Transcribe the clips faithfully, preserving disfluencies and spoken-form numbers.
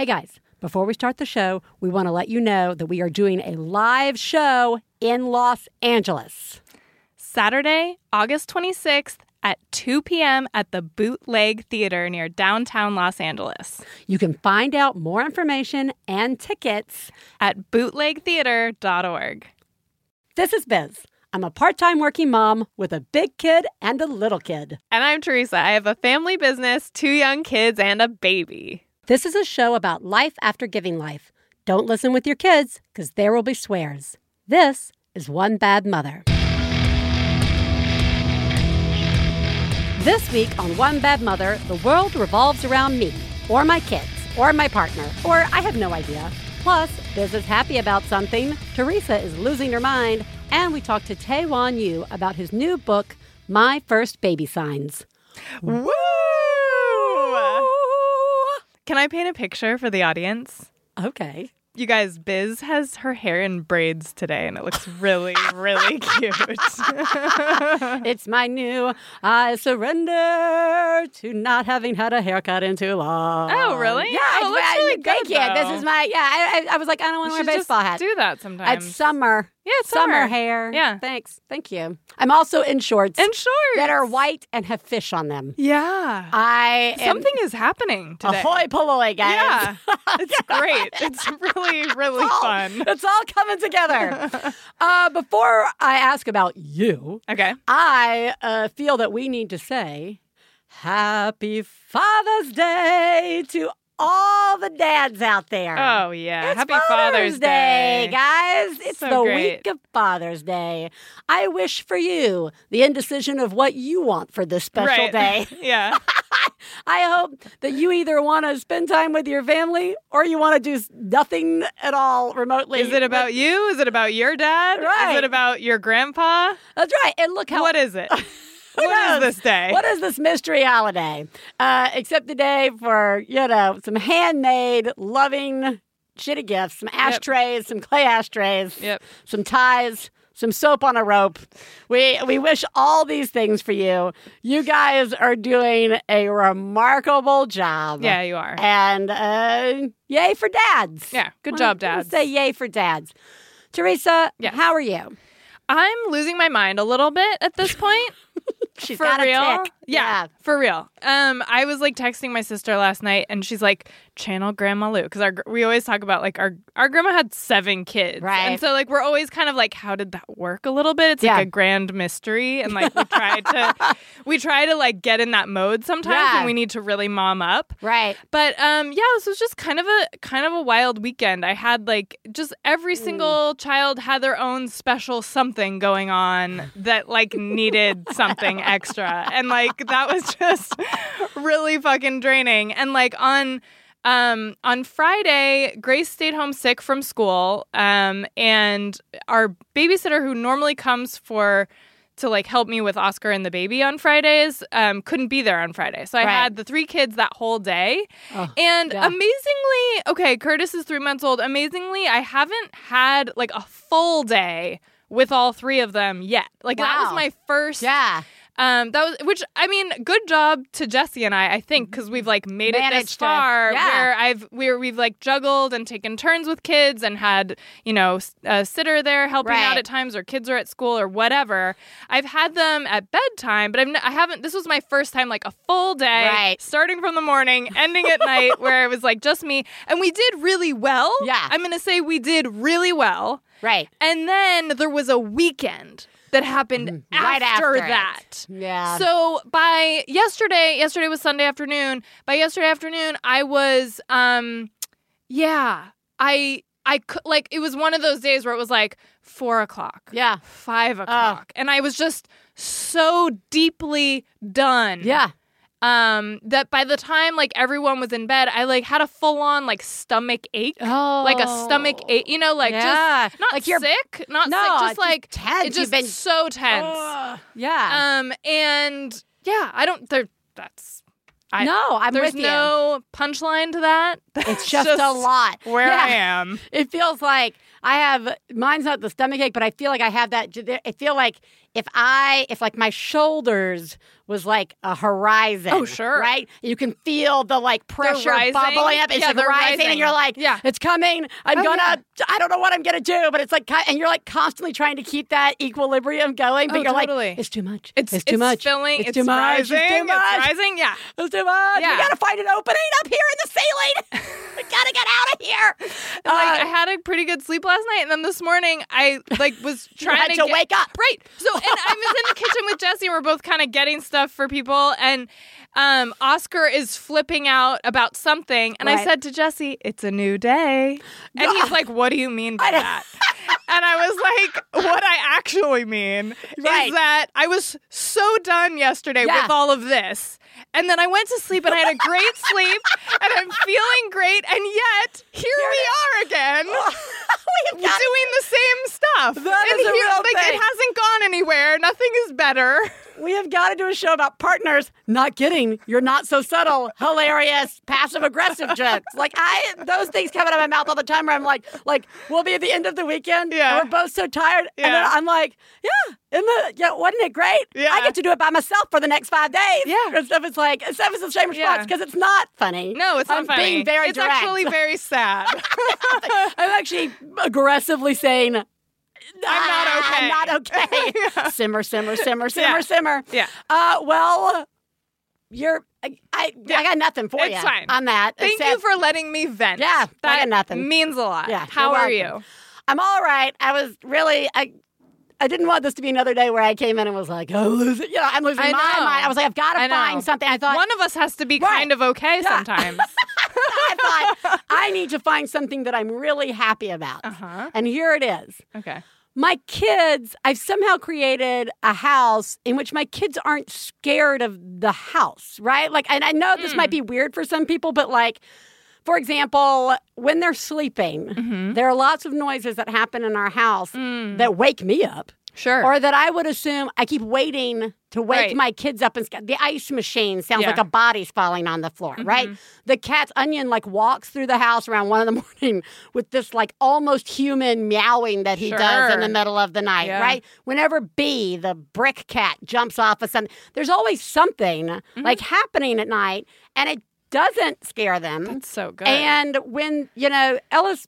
Hey guys, before we start the show, we want to let you know that we are doing a live show in Los Angeles. Saturday, August twenty-sixth at two p.m. at the Bootleg Theater near downtown Los Angeles. You can find out more information and tickets at bootleg theater dot org. This is Biz. I'm a part-time working mom with a big kid and a little kid. And I'm Teresa. I have a family business, two young kids, and a baby. This is a show about life after giving life. Don't listen with your kids, because there will be swears. This is One Bad Mother. This week on One Bad Mother, the world revolves around me, or my kids, or my partner, or I have no idea. Plus, Biz is happy about something, Teresa is losing her mind, and we talked to Taewon Yu about his new book, My First Baby Signs. Woo! Can I paint a picture for the audience? Okay. You guys, Biz has her hair in braids today, and it looks really, really cute. It's my new I surrender to not having had a haircut in too long. Oh, really? Yeah, oh, it looks I, really I, good, Thank though. you. This is my, yeah, I, I was like, I don't want to wear a baseball just hat. do that sometimes. It's summer. Yeah, it's summer. Summer hair. Yeah. Thanks. Thank you. I'm also in shorts. In shorts. That are white and have fish on them. Yeah. I am, Something is happening today. Ahoy polloi, guys. Yeah. It's great. It's really, really it's all, fun. It's all coming together. uh, before I ask about you, okay, I uh, feel that we need to say Happy Father's Day to all the dads out there. Oh, yeah. It's Happy Father's, Father's Day. Day, guys. It's so the great. week of Father's Day. I wish for you the indecision of what you want for this special right. day. Yeah. I hope that you either want to spend time with your family or you want to do nothing at all remotely. Is it about but, you? Is it about your dad? Right. Is it about your grandpa? That's right. And look how... What is it? Who what knows? is this day? What is this mystery holiday? Uh, except the day for, you know, some handmade, loving, shitty gifts, some ashtrays, yep. some clay ashtrays, yep. some ties, some soap on a rope. We we wish all these things for you. You guys are doing a remarkable job. Yeah, you are. And uh, yay for dads. Yeah, good job, dads. Say yay for dads. Teresa, yes. how are you? I'm losing my mind a little bit at this point. She's for got real? a tick. Yeah, yeah, for real. Um, I was like texting my sister last night, and she's like, "Channel Grandma Lou," because our we always talk about like our our grandma had seven kids, right? And so like we're always kind of like, "How did that work?" A little bit. It's yeah. like a grand mystery, and like we try to we try to like get in that mode sometimes, yeah. and we need to really mom up, right? But um, yeah, this was just kind of a kind of a wild weekend. I had like just every single mm. child had their own special something going on that like needed something extra, and like. That was just really fucking draining. And like on um, on Friday, Grace stayed home sick from school, um, and our babysitter, who normally comes for to like help me with Oscar and the baby on Fridays, um, couldn't be there on Friday. So I right. had the three kids that whole day. Oh, and yeah. amazingly, okay, Curtis is three months old. Amazingly, I haven't had like a full day with all three of them yet. Like wow. that was my first. Yeah. Um, that was, which I mean, good job to Jesse and I, I think, because we've like made Managed it this far. To, yeah. Where I've where we've like juggled and taken turns with kids and had you know a sitter there helping right. out at times, or kids are at school or whatever. I've had them at bedtime, but I've n- I haven't. This was my first time like a full day, right. starting from the morning, ending at night, where it was like just me, and we did really well. Yeah, I'm gonna say we did really well. Right, and then there was a weekend. That happened right after, after that. Yeah. So by yesterday, yesterday was Sunday afternoon. By yesterday afternoon, I was, um, yeah, I, I like it was one of those days where it was like four o'clock, yeah, five o'clock, uh, and I was just so deeply done, yeah. Um, that by the time like everyone was in bed, I like had a full on like stomach ache, oh. like a stomach ache, you know, like yeah. just not like you're, sick, not no, sick, just like tense. It's just been... so tense. Uh, yeah. Um, and yeah, I don't. There, that's I, no. I'm there's with no punchline to that. That's it's just, just a lot. Where yeah. I am. It feels like I have, mine's not the stomach ache, but I feel like I have that, I feel like if I, if like my shoulders was like a horizon. Oh, sure. Right? You can feel the like pressure bubbling up. It's yeah, like rising, rising and you're like, yeah. it's coming. I'm oh, gonna, yeah. I don't know what I'm gonna do, but it's like, and you're like constantly trying to keep that equilibrium going, but oh, you're totally. like, it's too much. It's, it's too it's much. Filling, it's, it's too rising, much. It's too much. It's rising. Yeah. It's too much. Yeah. We gotta find an opening up here in the ceiling. We gotta get out of here. Uh, like, I had a pretty good sleep last night, and then this morning I like was trying you had to, to get, wake up. Right. So, and I was in the kitchen with Jesse, and we're both kind of getting stuff for people, and um, Oscar is flipping out about something, and right. I said to Jesse, "It's a new day," and he's like, "What do you mean by that?" And I was like, what I actually mean right. is that I was so done yesterday yeah. with all of this. And then I went to sleep and I had a great sleep and I'm feeling great. And yet, here, here we are again doing the same stuff. That and is a real like, thing. It hasn't gone anywhere. Nothing is better. We have got to do a show about partners not getting your not so subtle, hilarious, passive aggressive jokes. Like I, those things come out of my mouth all the time. Where I'm like, like we'll be at the end of the weekend. Yeah. And we're both so tired, yeah. and then I'm like, yeah. And the, yeah, wasn't it great? Yeah. I get to do it by myself for the next five days. Yeah. And stuff is like, it's a shame response because yeah. it's not funny. No, it's I'm not funny. I'm being very it's direct. It's actually very sad. I'm actually aggressively saying, ah, I'm not okay. I'm not okay. yeah. Simmer, simmer, simmer, simmer, yeah. simmer. Yeah. Uh, well, you're... I I, yeah. I got nothing for it's you fine. On that. Thank except, you for letting me vent. Yeah, that I got nothing. Means a lot. Yeah, how are you? I'm all right. I was really... I, I didn't want this to be another day where I came in and was like, oh, lose it. You know, I'm losing I my know. mind. I was like, I've got to find something. I thought one of us has to be right. kind of okay yeah. sometimes. I thought I need to find something that I'm really happy about, uh-huh. and here it is. Okay, my kids. I've somehow created a house in which my kids aren't scared of the house, right? Like, and I know this mm. might be weird for some people, but like. For example, when they're sleeping, mm-hmm. there are lots of noises that happen in our house mm. that wake me up. Sure. Or that I would assume I keep waiting to wake right. my kids up. And the ice machine sounds yeah. like a body's falling on the floor, mm-hmm. right? The cat's onion like walks through the house around one in the morning with this like almost human meowing that he sure. does in the middle of the night, yeah. right? Whenever Bee, the brick cat, jumps off of something, there's always something mm-hmm. like happening at night. And it doesn't scare them. That's so good. And when, you know, Ellis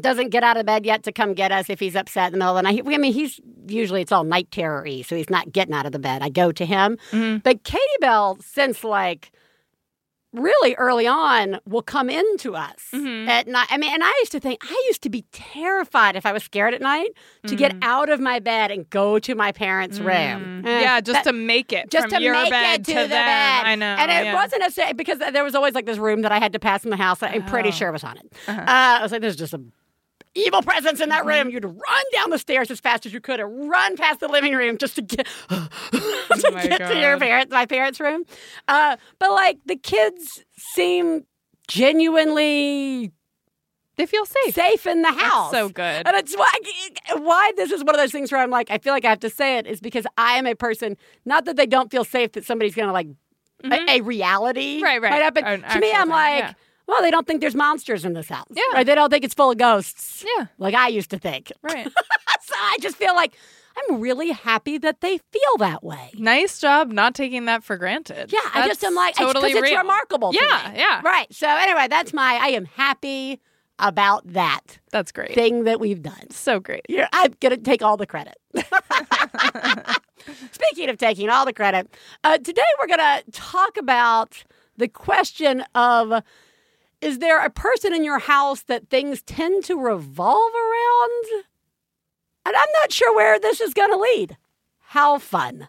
doesn't get out of bed yet to come get us if he's upset in the middle of the night. I mean, he's usually, it's all night terror-y, so he's not getting out of the bed. I go to him. Mm-hmm. But Katie Bell, since like really early on, will come into us mm-hmm. at night. I mean, and I used to think, I used to be terrified if I was scared at night to mm-hmm. get out of my bed and go to my parents' mm-hmm. room. Eh, yeah, just to make it just from to your make bed it to, to the them. Bed. I know. And it yeah. wasn't necessarily, because there was always like this room that I had to pass in the house that I'm oh. pretty sure was haunted. Uh-huh. Uh, I was like, there's just a evil presence in that room. You'd run down the stairs as fast as you could and run past the living room just to get, to, oh get to your parents, my parents' room. Uh, but, like, the kids seem genuinely... They feel safe. Safe in the house. That's so good. And it's why, why this is one of those things where I'm like, I feel like I have to say it is because I am a person, not that they don't feel safe that somebody's going to, like, mm-hmm. a, a reality right, right. might happen. An to me, I'm time. Like... Yeah. Well, they don't think there's monsters in this house. Yeah. Right? They don't think it's full of ghosts. Yeah. Like I used to think. Right. So I just feel like I'm really happy that they feel that way. Nice job not taking that for granted. Yeah. That's I just am like, totally it's, it's remarkable. Yeah. To yeah. Right. So anyway, that's my, I am happy about that. That's great. Thing that we've done. So great. You're, I'm going to take all the credit. Speaking of taking all the credit, uh, today we're going to talk about the question of, is there a person in your house that things tend to revolve around? And I'm not sure where this is going to lead. How fun.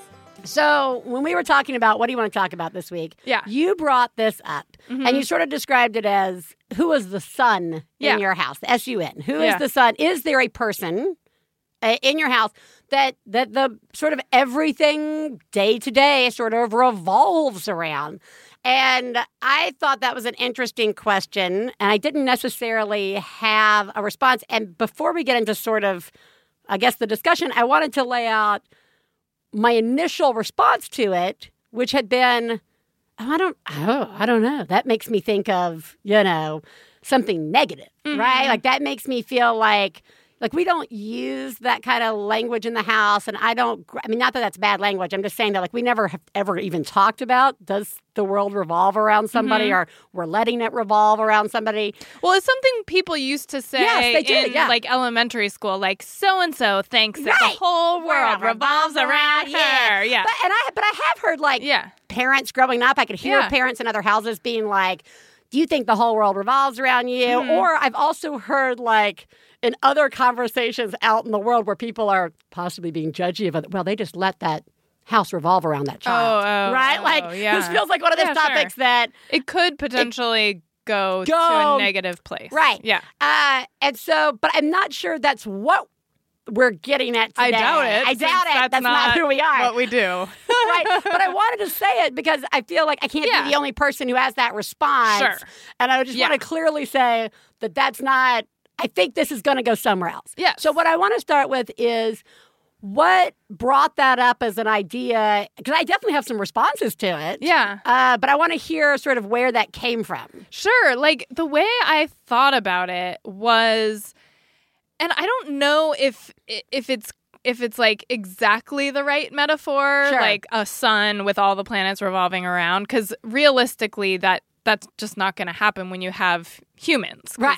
So when we were talking about what do you want to talk about this week, yeah. you brought this up, mm-hmm. and you sort of described it as who is the sun in yeah. your house, the S U N. Who yeah. is the sun? Is there a person uh, in your house, that that the sort of everything day to day sort of revolves around. And I thought that was an interesting question, and I didn't necessarily have a response. And before we get into sort of, I guess, the discussion, I wanted to lay out my initial response to it, which had been, oh, I don't, oh, I don't know. That makes me think of, you know, something negative, mm-hmm. right? Like that makes me feel like, like we don't use that kind of language in the house, and I don't, I mean, not that that's bad language. I'm just saying that like we never have ever even talked about, does the world revolve around somebody mm-hmm. or we're letting it revolve around somebody. Well, it's something people used to say yes, they did, in yeah. like elementary school, like so-and-so thinks right. that the whole world revolves, revolves around her. her. Yeah. But, and I, but I have heard like yeah. parents growing up, I could hear yeah. parents in other houses being like, do you think the whole world revolves around you? Mm-hmm. Or I've also heard like, in other conversations out in the world where people are possibly being judgy of, other, well, they just let that house revolve around that child, oh, oh, right? Oh, like, yeah. this feels like one of those yeah, topics sure. that... It could potentially it, go, go to a negative place. Right. Yeah. Uh, and so, but I'm not sure that's what we're getting at today. I doubt it. I doubt it. That's, that's not, not who we are. What we do. Right. But I wanted to say it because I feel like I can't yeah. be the only person who has that response. Sure. And I just yeah. want to clearly say that that's not... I think this is going to go somewhere else. Yeah. So what I want to start with is what brought that up as an idea, because I definitely have some responses to it. Yeah. Uh, but I want to hear sort of where that came from. Sure. Like the way I thought about it was, and I don't know if if it's if it's like exactly the right metaphor, sure. like a sun with all the planets revolving around, because realistically that. That's just not going to happen when you have humans. Right.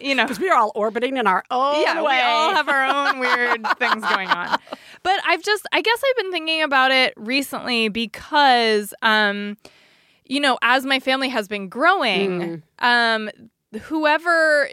You know, because we are all orbiting in our own yeah, way. We all have our own weird things going on. But I've just, I guess I've been thinking about it recently because, um, you know, as my family has been growing, mm. um, whoever,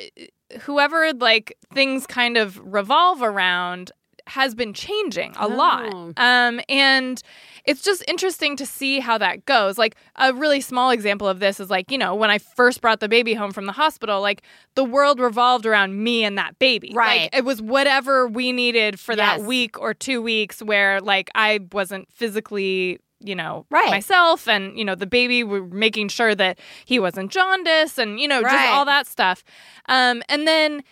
whoever like things kind of revolve around has been changing a oh. lot. Um, and it's just interesting to see how that goes. Like a really small example of this is like, you know, when I first brought the baby home from the hospital, like the world revolved around me and that baby. Right. Like, it was whatever we needed for yes. that week or two weeks where like I wasn't physically, you know, right. myself and, you know, the baby were making sure that he wasn't jaundiced and, you know, right. just all that stuff. Um, and then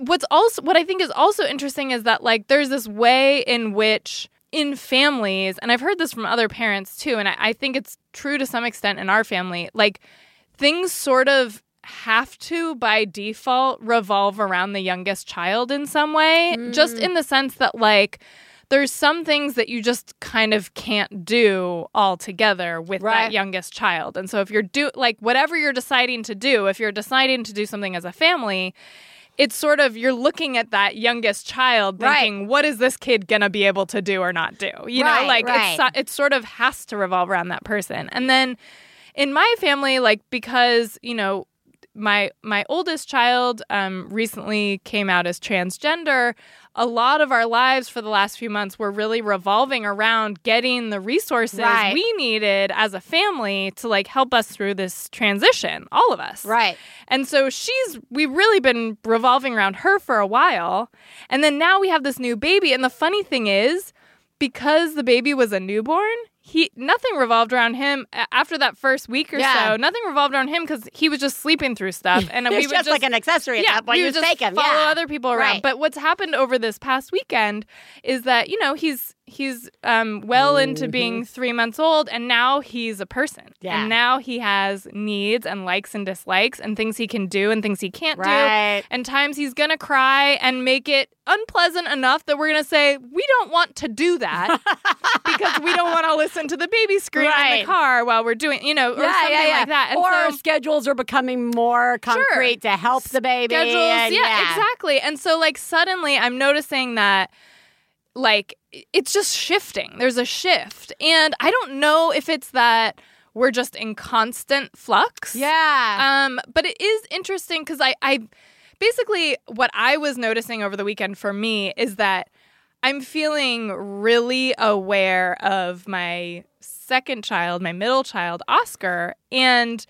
What's also what I think is also interesting is that like there's this way in which in families, and I've heard this from other parents too, and I, I think it's true to some extent in our family, like things sort of have to by default revolve around the youngest child in some way, mm. just in the sense that like there's some things that you just kind of can't do all together with right. that youngest child. And so if you're do like whatever you're deciding to do, if you're deciding to do something as a family, it's sort of you're looking at that youngest child thinking, right. what is this kid going to be able to do or not do? You right, know, like right. it's, it sort of has to revolve around that person. And then in my family, like because, you know, my my oldest child um, recently came out as transgender, a lot of our lives for the last few months were really revolving around getting the resources right. we needed as a family to like help us through this transition, all of us. Right. And so she's, we've really been revolving around her for a while. And then now we have this new baby. And the funny thing is, because the baby was a newborn, He nothing revolved around him after that first week or yeah. so. Nothing revolved around him because he was just sleeping through stuff, and it was we just, just like an accessory. At yeah, that point. we would just taken. follow yeah. other people around. Right. But what's happened over this past weekend is that you know he's he's um, well mm-hmm. into being three months old, and now he's a person, yeah. and now he has needs and likes and dislikes, and things he can do and things he can't right. do, and times he's gonna cry and make it unpleasant enough that we're gonna say we don't want to do that because we don't want to listen to the baby scream right. in the car while we're doing, you know, or yeah, something yeah, yeah. like that. And or so, schedules are becoming more concrete sure. to help the baby. Schedules, and, yeah, yeah, exactly. And so, like, suddenly I'm noticing that, like, it's just shifting. There's a shift. And I don't know if it's that we're just in constant flux. Yeah. Um, but it is interesting because I, I basically what I was noticing over the weekend for me is that I'm feeling really aware of my second child, my middle child, Oscar, and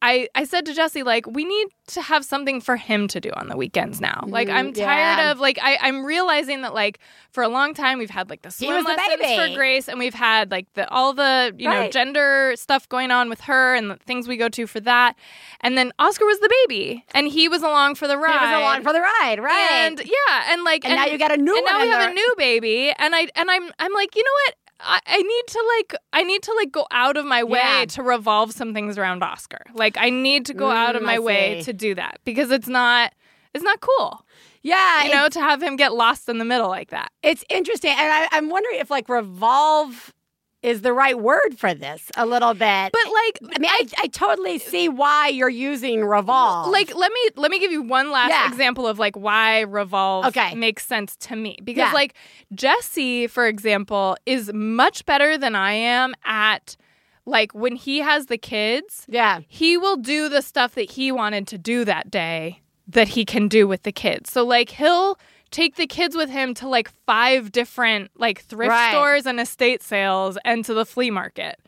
I, I said to Jesse, like, we need to have something for him to do on the weekends now. Like, I'm tired yeah. of, like, I, I'm realizing that, like, for a long time we've had, like, the swim lessons for Grace, and we've had, like, the all the, you right. know, gender stuff going on with her and the things we go to for that. And then Oscar was the baby, and he was along for the ride. He was along for the ride, right. And, yeah, and, like... And, and now you got a new and one. And now we have there. a new baby, and, I, and I'm, I'm like, you know what? I, I need to like I need to like go out of my way yeah. to revolve some things around Oscar. Like I need to go mm, out of my way to do that because it's not it's not cool. Yeah, you know, to have him get lost in the middle like that. It's interesting, and I, I'm wondering if like revolve is the right word for this a little bit. But like I mean I, I totally see why you're using revolve. Like let me let me give you one last yeah. example of like why revolve okay. makes sense to me. Because yeah. like Jesse, for example, is much better than I am at like when he has the kids, yeah. he will do the stuff that he wanted to do that day that he can do with the kids. So like he'll take the kids with him to, like, five different, like, thrift right. stores and estate sales and to the flea market.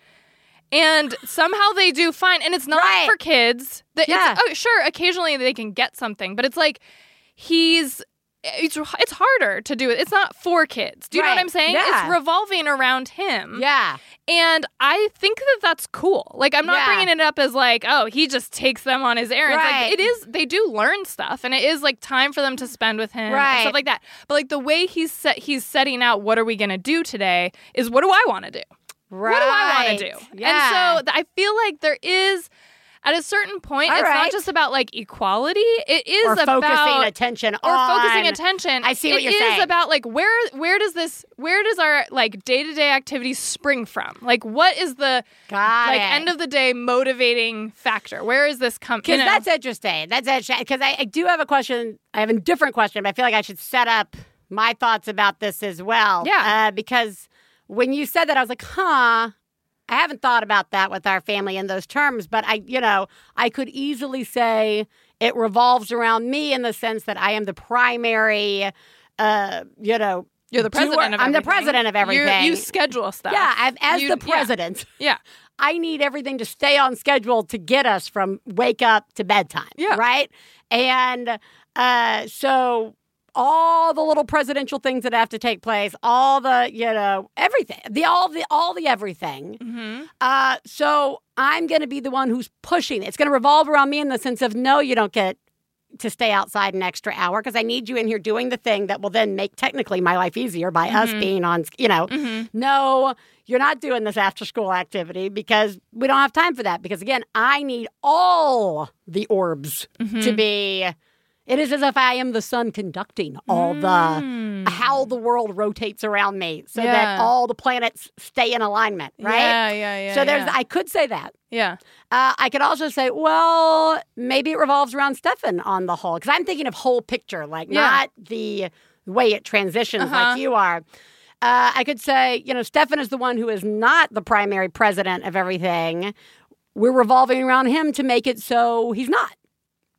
And somehow they do fine. And it's not right. for kids. That yeah. It's, oh, sure, occasionally they can get something. But it's like he's – it's it's harder to do it. It's not for kids. Do you right. know what I'm saying? Yeah. It's revolving around him. Yeah. And I think that that's cool. Like, I'm not yeah. bringing it up as, like, oh, he just takes them on his errands. Right. Like, it is, they do learn stuff, and it is, like, time for them to spend with him right. and stuff like that. But, like, the way he's set, he's setting out what are we going to do today is what do I want to do? Right. What do I want to do? Yeah. And so I feel like there is... At a certain point, All it's right. not just about, like, equality. It is or about... Or focusing attention or on... Or focusing attention. I see what it you're saying. It is about, like, where where does this... Where does our, like, day-to-day activity spring from? Like, what is the, Got like, it. end-of-the-day motivating factor? Where is this coming from? Because that's interesting. That's interesting. Because I, I do have a question. I have a different question, but I feel like I should set up my thoughts about this as well. Yeah. Uh, because when you said that, I was like, huh... I haven't thought about that with our family in those terms, but I, you know, I could easily say it revolves around me in the sense that I am the primary, uh, you know. You're the president doer. of everything. I'm the president of everything. You, you schedule stuff. Yeah, I've, as you, the president. Yeah. yeah. I need everything to stay on schedule to get us from wake up to bedtime. Yeah. Right? And uh, so... all the little presidential things that have to take place, all the, you know, everything, the all the all the everything. Mm-hmm. Uh, so I'm going to be the one who's pushing it. It's going to revolve around me in the sense of, no, you don't get to stay outside an extra hour because I need you in here doing the thing that will then make technically my life easier by mm-hmm. us being on, you know, mm-hmm. no, you're not doing this after school activity because we don't have time for that. Because, again, I need all the orbs mm-hmm. to be... It is as if I am the sun conducting all mm. the, how the world rotates around me so yeah. that all the planets stay in alignment, right? Yeah, yeah, yeah. So there's, yeah. I could say that. Yeah. Uh, I could also say, well, maybe it revolves around Stefan on the whole. Because I'm thinking of whole picture, like yeah. not the way it transitions uh-huh. like you are. Uh, I could say, you know, Stefan is the one who is not the primary president of everything. We're revolving around him to make it so he's not.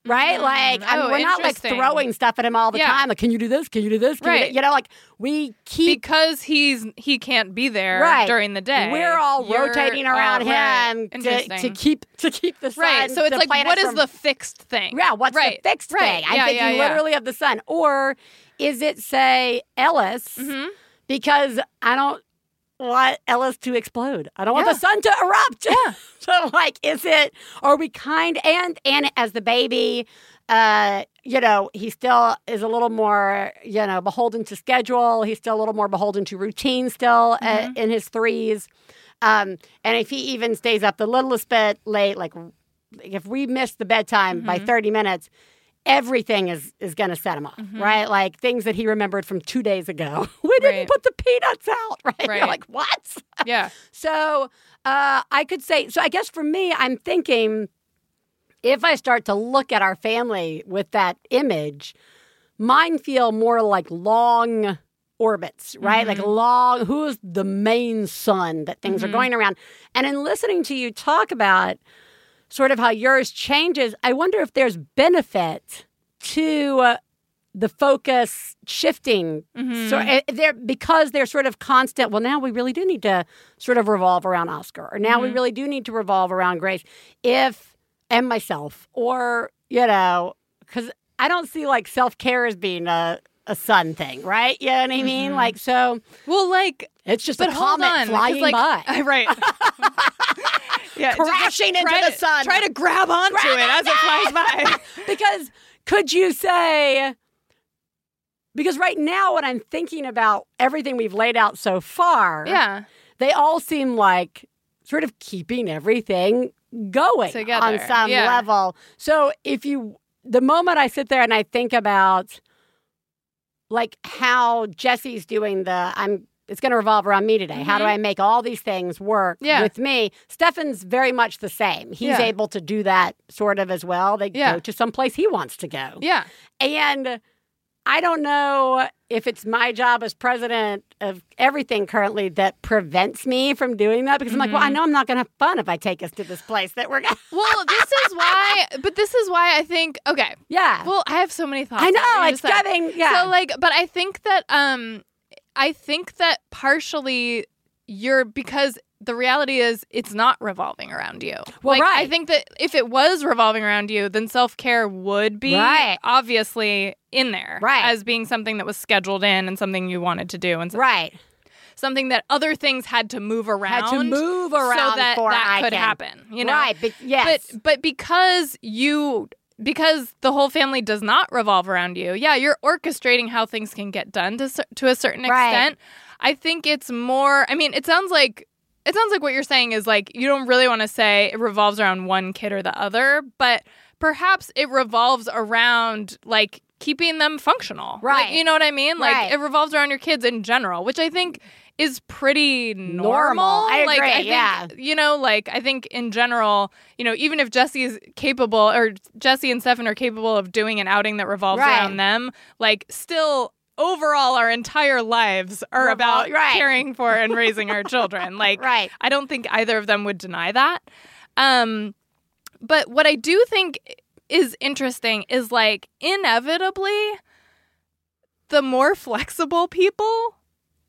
Right? Mm-hmm. Like, I mean, oh, we're not, like, throwing stuff at him all the yeah. time. Like, can you do this? Can you do this? Can right. you, do? you know, like, we keep... Because he's he can't be there right. during the day. We're all You're, rotating around oh, him right. to, to keep to keep the sun. Right, so it's like, what is from, the fixed thing? Yeah, what's right. the fixed right. thing? I'm yeah, thinking yeah, literally yeah. of the sun. Or is it, say, Ellis? Mm-hmm. Because I don't want Ellis to explode. I don't yeah. want the sun to erupt. Yeah. So, like, is it, are we kind? And and as the baby, uh, you know, he still is a little more, you know, beholden to schedule. He's still a little more beholden to routine still mm-hmm. uh, in his threes. Um, and if he even stays up the littlest bit late, like, if we miss the bedtime mm-hmm. by thirty minutes, everything is, is going to set him off, mm-hmm. right? Like things that he remembered from two days ago. We didn't right. put the peanuts out, right? right. You're like, what? Yeah. So uh, I could say, so I guess for me, I'm thinking if I start to look at our family with that image, mine feel more like long orbits, right? Mm-hmm. Like long, who's the main sun that things mm-hmm. are going around? And in listening to you talk about sort of how yours changes, I wonder if there's benefit to uh, the focus shifting mm-hmm. so, uh, they're, because they're sort of constant, well, now we really do need to sort of revolve around Oscar, or now mm-hmm. we really do need to revolve around Grace. If and myself, or, you know, because I don't see like self-care as being a, a sun thing, right? You know what I mean? Mm-hmm. Like, so. Well, like. It's just but a hold comet on, flying like, by. Right. yeah, Crashing into the to, sun. Try to grab onto grab it as it flies by. Because could you say, because right now when I'm thinking about everything we've laid out so far, yeah, they all seem like sort of keeping everything going together on some yeah. level. So if you, the moment I sit there and I think about like how Jesse's doing the, I'm, it's going to revolve around me today. Mm-hmm. How do I make all these things work yeah. with me? Stefan's very much the same. He's yeah. able to do that sort of as well. They yeah. go to some place he wants to go. Yeah. And I don't know if it's my job as president of everything currently that prevents me from doing that, because mm-hmm. I'm like, well, I know I'm not going to have fun if I take us to this place that we're going to. Well, this is why, but this is why I think, okay. Yeah. Well, I have so many thoughts. I know, it's getting, yeah. So like, but I think that, um, I think that partially you're, because the reality is it's not revolving around you. Well, like, right. I think that if it was revolving around you, then self-care would be right. obviously in there right. as being something that was scheduled in and something you wanted to do. And so- right. Something that other things had to move around. Had to move around so that that I could can. happen. You know? Right, but yes. But, but because you... Because the whole family does not revolve around you. Yeah, you're orchestrating how things can get done to to a certain extent. Right. I think it's more. I mean, it sounds like it sounds like what you're saying is like you don't really want to say it revolves around one kid or the other, but perhaps it revolves around like keeping them functional. Right. Like, you know what I mean? Like right. it revolves around your kids in general, which I think is pretty normal. normal. I agree, like, I yeah. think, you know, like, I think in general, you know, even if Jesse is capable, or Jesse and Stefan are capable of doing an outing that revolves right. around them, like, still, overall, our entire lives are Revol- about right. caring for and raising our children. Like, right. I don't think either of them would deny that. Um, but what I do think is interesting is, like, inevitably, the more flexible people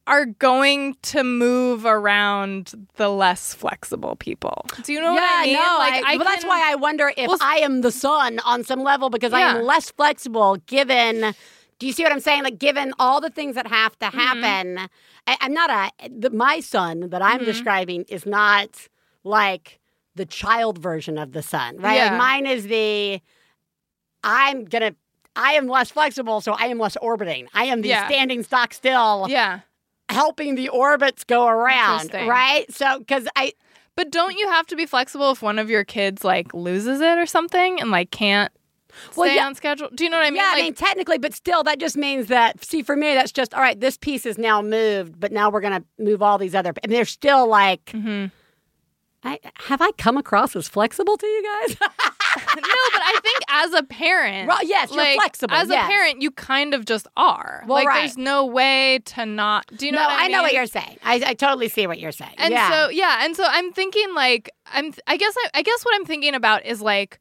are going to move around the less flexible people. Do you know yeah, what I mean? No, like, I, I well, can, that's why I wonder if well, I am the sun on some level, because yeah. I am less flexible given, do you see what I'm saying? Like, given all the things that have to happen, mm-hmm. I, I'm not a, the, my son that I'm mm-hmm. describing is not like the child version of the sun, right? Yeah. Like mine is the, I'm going to, I am less flexible, so I am less orbiting. I am the yeah. standing stock still. Yeah. Helping the orbits go around, right? So, because I... But don't you have to be flexible if one of your kids, like, loses it or something and, like, can't well, stay yeah. on schedule? Do you know what I mean? Yeah, like, I mean, technically, but still, that just means that, see, for me, that's just, all right, this piece is now moved, but now we're going to move all these other... And they're still, like... Mm-hmm. I, have I come across as flexible to you guys? No, but I think as a parent... Well, yes, you're like, flexible. As yes. a parent, you kind of just are. Well, like, right. there's no way to not... Do you know no, what I, I mean? No, I know what you're saying. I, I totally see what you're saying. And yeah. so, yeah, and so I'm thinking, like... I'm. I guess I, I guess what I'm thinking about is, like...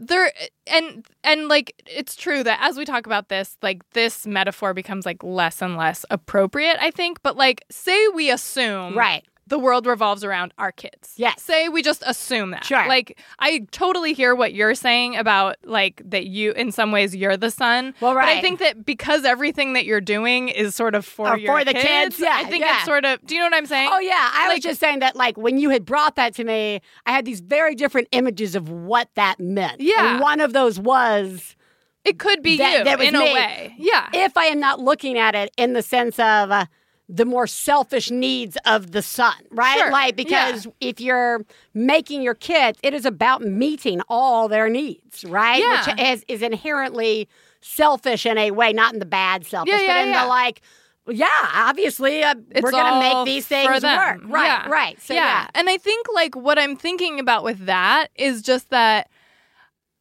There and and like it's true that as we talk about this, like this metaphor becomes like less and less appropriate, I think. But like, say we assume... Right. The world revolves around our kids. Yes. Say we just assume that. Sure. Like, I totally hear what you're saying about, like, that you, in some ways, you're the son. Well, right. But I think that because everything that you're doing is sort of for or your for the kids, kids. Yeah, I think yeah. it's sort of, do you know what I'm saying? Oh, yeah. I like, was just saying that, like, when you had brought that to me, I had these very different images of what that meant. Yeah. And one of those was... It could be that, you, that in me, a way. Yeah. If I am not looking at it in the sense of... Uh, the more selfish needs of the son, right? Sure. Like, because yeah. if you're making your kids, it is about meeting all their needs, right? Yeah. Which is, is inherently selfish in a way, not in the bad selfish, yeah, yeah, but in yeah. the like, yeah, obviously uh, we're going to make these things work. Right, yeah. right. So, yeah. yeah. And I think like what I'm thinking about with that is just that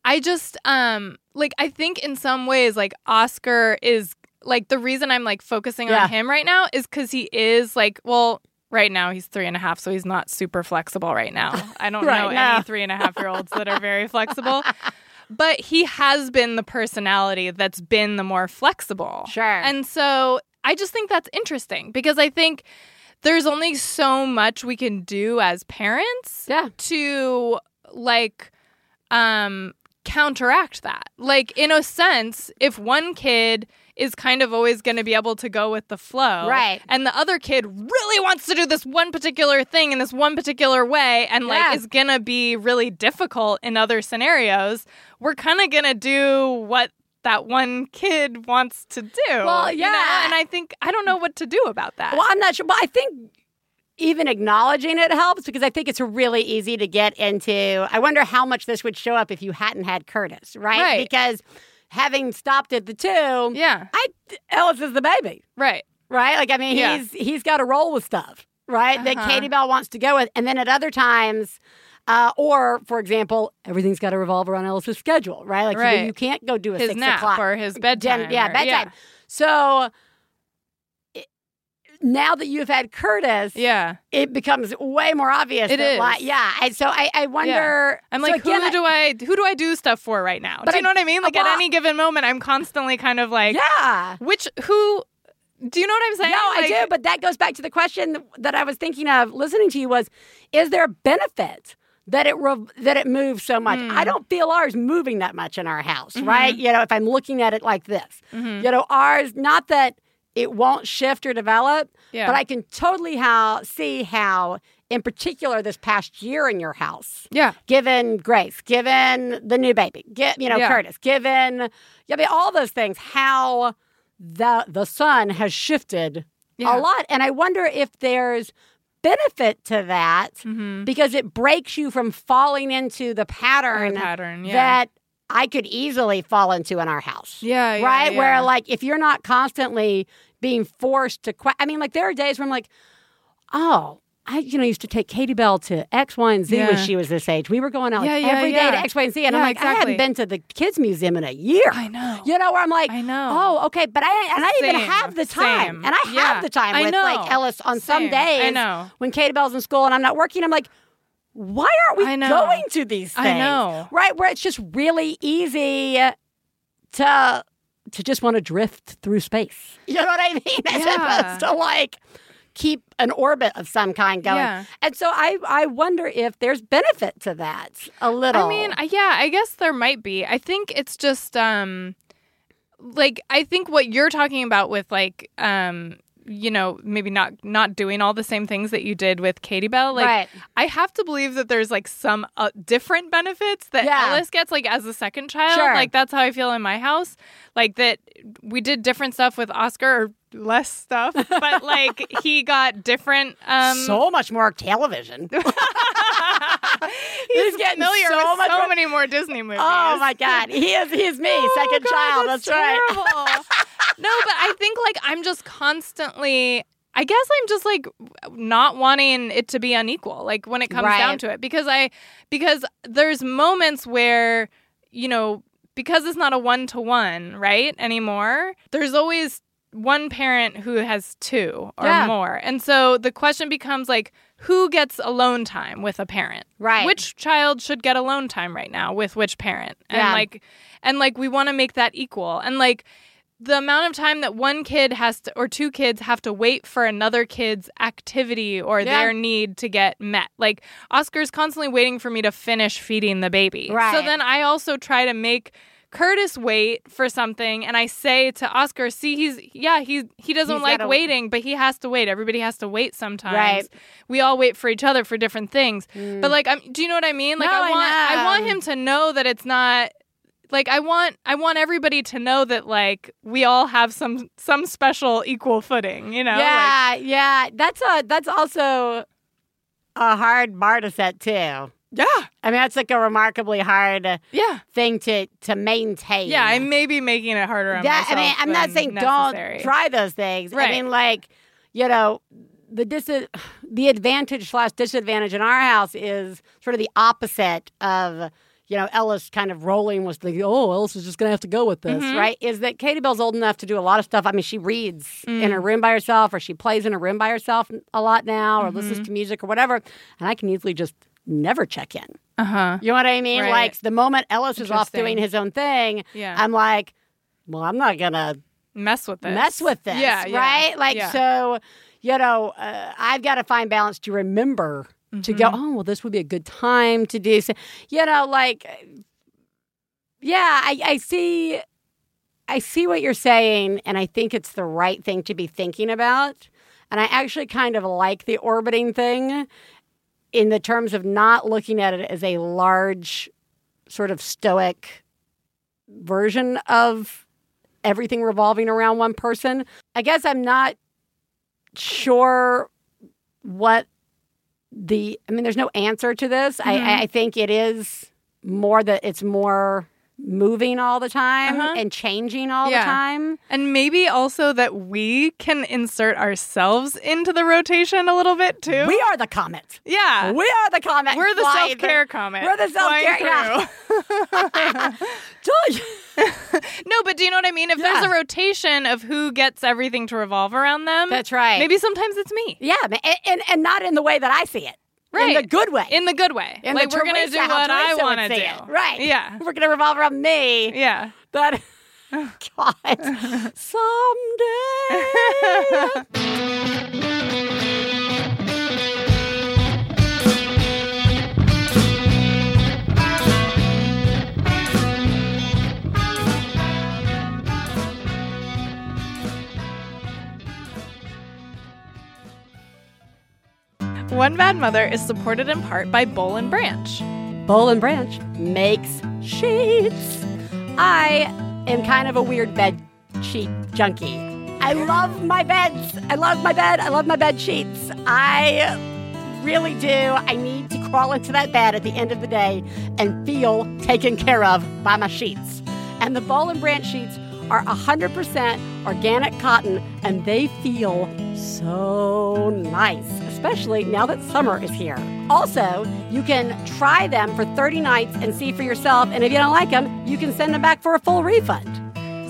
I just, um, like, I think in some ways, like, Oscar is like, the reason I'm, like, focusing yeah. on him right now is because he is, like, well, right now he's three and a half, so he's not super flexible right now. I don't right know now. any three and a half-year-olds that are very flexible. But he has been the personality that's been the more flexible. Sure. And so I just think that's interesting because I think there's only so much we can do as parents yeah. to, like... um, counteract that. Like, in a sense, if one kid is kind of always going to be able to go with the flow. Right. And the other kid really wants to do this one particular thing in this one particular way and, yeah. like, is going to be really difficult in other scenarios. We're kind of going to do what that one kid wants to do. Well, yeah. You know? And I think, I don't know what to do about that. Well, I'm not sure. But I think even acknowledging it helps, because I think it's really easy to get into. I wonder how much this would show up if you hadn't had Curtis, right? Right. Because having stopped at the two, yeah, I, Ellis is the baby. Right. Right? Like, I mean, yeah. he's he's got to roll with stuff, right, uh-huh. that Katie Bell wants to go with. And then at other times, uh, or, for example, everything's got to revolve around Ellis' schedule, right? Like, right. You, you can't go do a his six nap o'clock. Or his bedtime. Gen- yeah, or, bedtime. Yeah. So it, now that you've had Curtis, yeah. it becomes way more obvious. It that is. Why, yeah. And so I, I wonder. Yeah. I'm like, so again, who do I, who do I do stuff for right now? Do you I, know what I mean? Like, well, at any given moment, I'm constantly kind of like, yeah. which, who, do you know what I'm saying? No, like, I do. But that goes back to the question that I was thinking of listening to you was, is there a benefit that it re- that it moves so much? Mm. I don't feel ours moving that much in our house, mm-hmm. right? You know, if I'm looking at it like this. Mm-hmm. You know, ours, not that it won't shift or develop, yeah. but I can totally how, see how, in particular, this past year in your house, yeah. given Grace, given the new baby, get, you know, yeah. Curtis, given I mean, all those things, how the, the sun has shifted yeah. a lot. And I wonder if there's benefit to that mm-hmm. because it breaks you from falling into the pattern, the pattern yeah. that I could easily fall into in our house. Yeah, yeah, right? Yeah. Where, like, if you're not constantly being forced to... Qu- I mean, like, there are days where I'm like, oh, I, you know, used to take Katie Bell to X, Y, and Z yeah. when she was this age. We were going out like, yeah, yeah, every yeah. day to X, Y, and Z. And yeah, I'm like, exactly. I haven't been to the kids' museum in a year. I know. You know, where I'm like, I know. Oh, okay, but I and I Same. even have the time. Same. And I yeah. have the time I with, know. like, Ellis on Same. some days I know. when Katie Bell's in school and I'm not working. I'm like... Why aren't we going to these things? I know. Right? Where it's just really easy to to just want to drift through space. You know what I mean? As yeah. opposed to, like, keep an orbit of some kind going. Yeah. And so I, I wonder if there's benefit to that a little. I mean, yeah, I guess there might be. I think it's just, um, like, I think what you're talking about with, like, um, you know, maybe not not doing all the same things that you did with Katie Bell. Like, right. I have to believe that there's, like, some uh, different benefits that yeah. Ellis gets, like, as a second child. Sure. Like, that's how I feel in my house. Like, that we did different stuff with Oscar, or less stuff, but, like, he got different... Um... So much more television. He's, he's getting familiar so with much so more... many more Disney movies. Oh, my God. He is, he is me, oh, second God, child. That's, that's right. No, but I think, like, I'm just constantly, I guess I'm just, like, not wanting it to be unequal, like, when it comes right. down to it. Because I, because there's moments where, you know, because it's not a one-to-one, right, anymore, there's always one parent who has two or yeah. more. And so the question becomes, like, who gets alone time with a parent? Right. Which child should get alone time right now with which parent? And, yeah. like, and, like, we want to make that equal. And, like... The amount of time that one kid has to, or two kids have to wait for another kid's activity or yeah. their need to get met. Like, Oscar's constantly waiting for me to finish feeding the baby. Right. So then I also try to make Curtis wait for something, and I say to Oscar, see, he's, yeah, he, he doesn't he's like gotta... waiting, but he has to wait. Everybody has to wait sometimes. Right. We all wait for each other for different things. Mm. But, like, I'm, do you know what I mean? Like, no, I want, I, I want him to know that it's not... Like, I want I want everybody to know that, like, we all have some some special equal footing, you know? Yeah, like, yeah. That's a that's also a hard bar to set, too. Yeah. I mean, that's, like, a remarkably hard yeah. thing to, to maintain. Yeah, I may be making it harder on that, myself. I mean, I'm not saying necessary. Don't try those things. Right. I mean, like, you know... The dis- the advantage slash disadvantage in our house is sort of the opposite of, you know, Ellis kind of rolling with the, oh, Ellis is just going to have to go with this, mm-hmm. right? Is that Katie Bell's old enough to do a lot of stuff. I mean, she reads mm. in her room by herself, or she plays in her room by herself a lot now, or mm-hmm. listens to music or whatever. And I can easily just never check in. Uh-huh. You know what I mean? Right. Like, the moment Ellis is off doing his own thing, yeah. I'm like, well, I'm not going to mess with this. Mess with this, yeah, right? Yeah. Like, yeah. so... You know, uh, I've got to find balance to remember mm-hmm. to go, oh, well, this would be a good time to do. So, you know, like, yeah, I, I see. I see what you're saying, and I think it's the right thing to be thinking about. And I actually kind of like the orbiting thing in the terms of not looking at it as a large sort of stoic version of everything revolving around one person. I guess I'm not sure what the, I mean, there's no answer to this. Mm-hmm. I, I think it is more that it's more moving all the time uh-huh. and changing all yeah. the time. And maybe also that we can insert ourselves into the rotation a little bit, too. We are the comets. Yeah. We are the comets. We're the Fly self-care the, comet. We're the self-care, yeah. No, but do you know what I mean? If yeah. there's a rotation of who gets everything to revolve around them. That's right. Maybe sometimes it's me. Yeah, and, and, and not in the way that I see it. Right. In the good way. In the good way. In like, we're going to do what I want to do. It. Right. Yeah. We're going to revolve around me. Yeah. But, God, someday. One Bad Mother is supported in part by Boll and Branch. Boll and Branch makes sheets. I am kind of a weird bed sheet junkie. I love my beds. I love my bed. I love my bed sheets. I really do. I need to crawl into that bed at the end of the day and feel taken care of by my sheets. And the Boll and Branch sheets are one hundred percent organic cotton, and they feel so nice, especially now that summer is here. Also, you can try them for thirty nights and see for yourself, and if you don't like them, you can send them back for a full refund.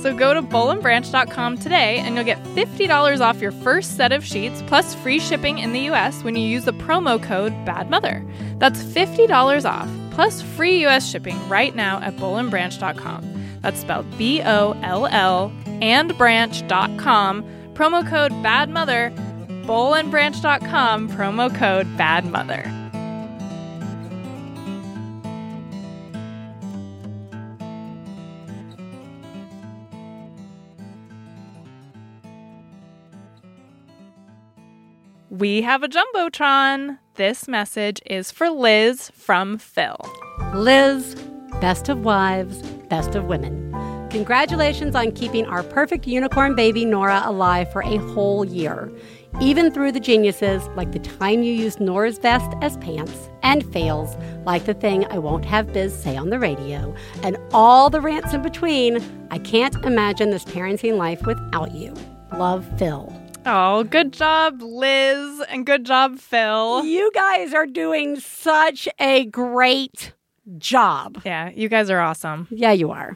So go to boll and branch dot com today, and you'll get fifty dollars off your first set of sheets, plus free shipping in the U S when you use the promo code BADMOTHER. That's fifty dollars off, plus free U S shipping right now at boll and branch dot com. That's spelled B O L L and branch dot com. Promo code BADMOTHER. boll and branch dot com. Promo code BADMOTHER. We have a Jumbotron. This message is for Liz from Phil. Liz, best of wives, best of women. Congratulations on keeping our perfect unicorn baby Nora alive for a whole year, even through the geniuses like the time you used Nora's vest as pants, and fails like the thing I won't have Biz say on the radio, and all the rants in between. I can't imagine this parenting life without you. Love, Phil. Oh, good job, Liz, and good job, Phil. You guys are doing such a great job. Yeah, you guys are awesome. Yeah, you are.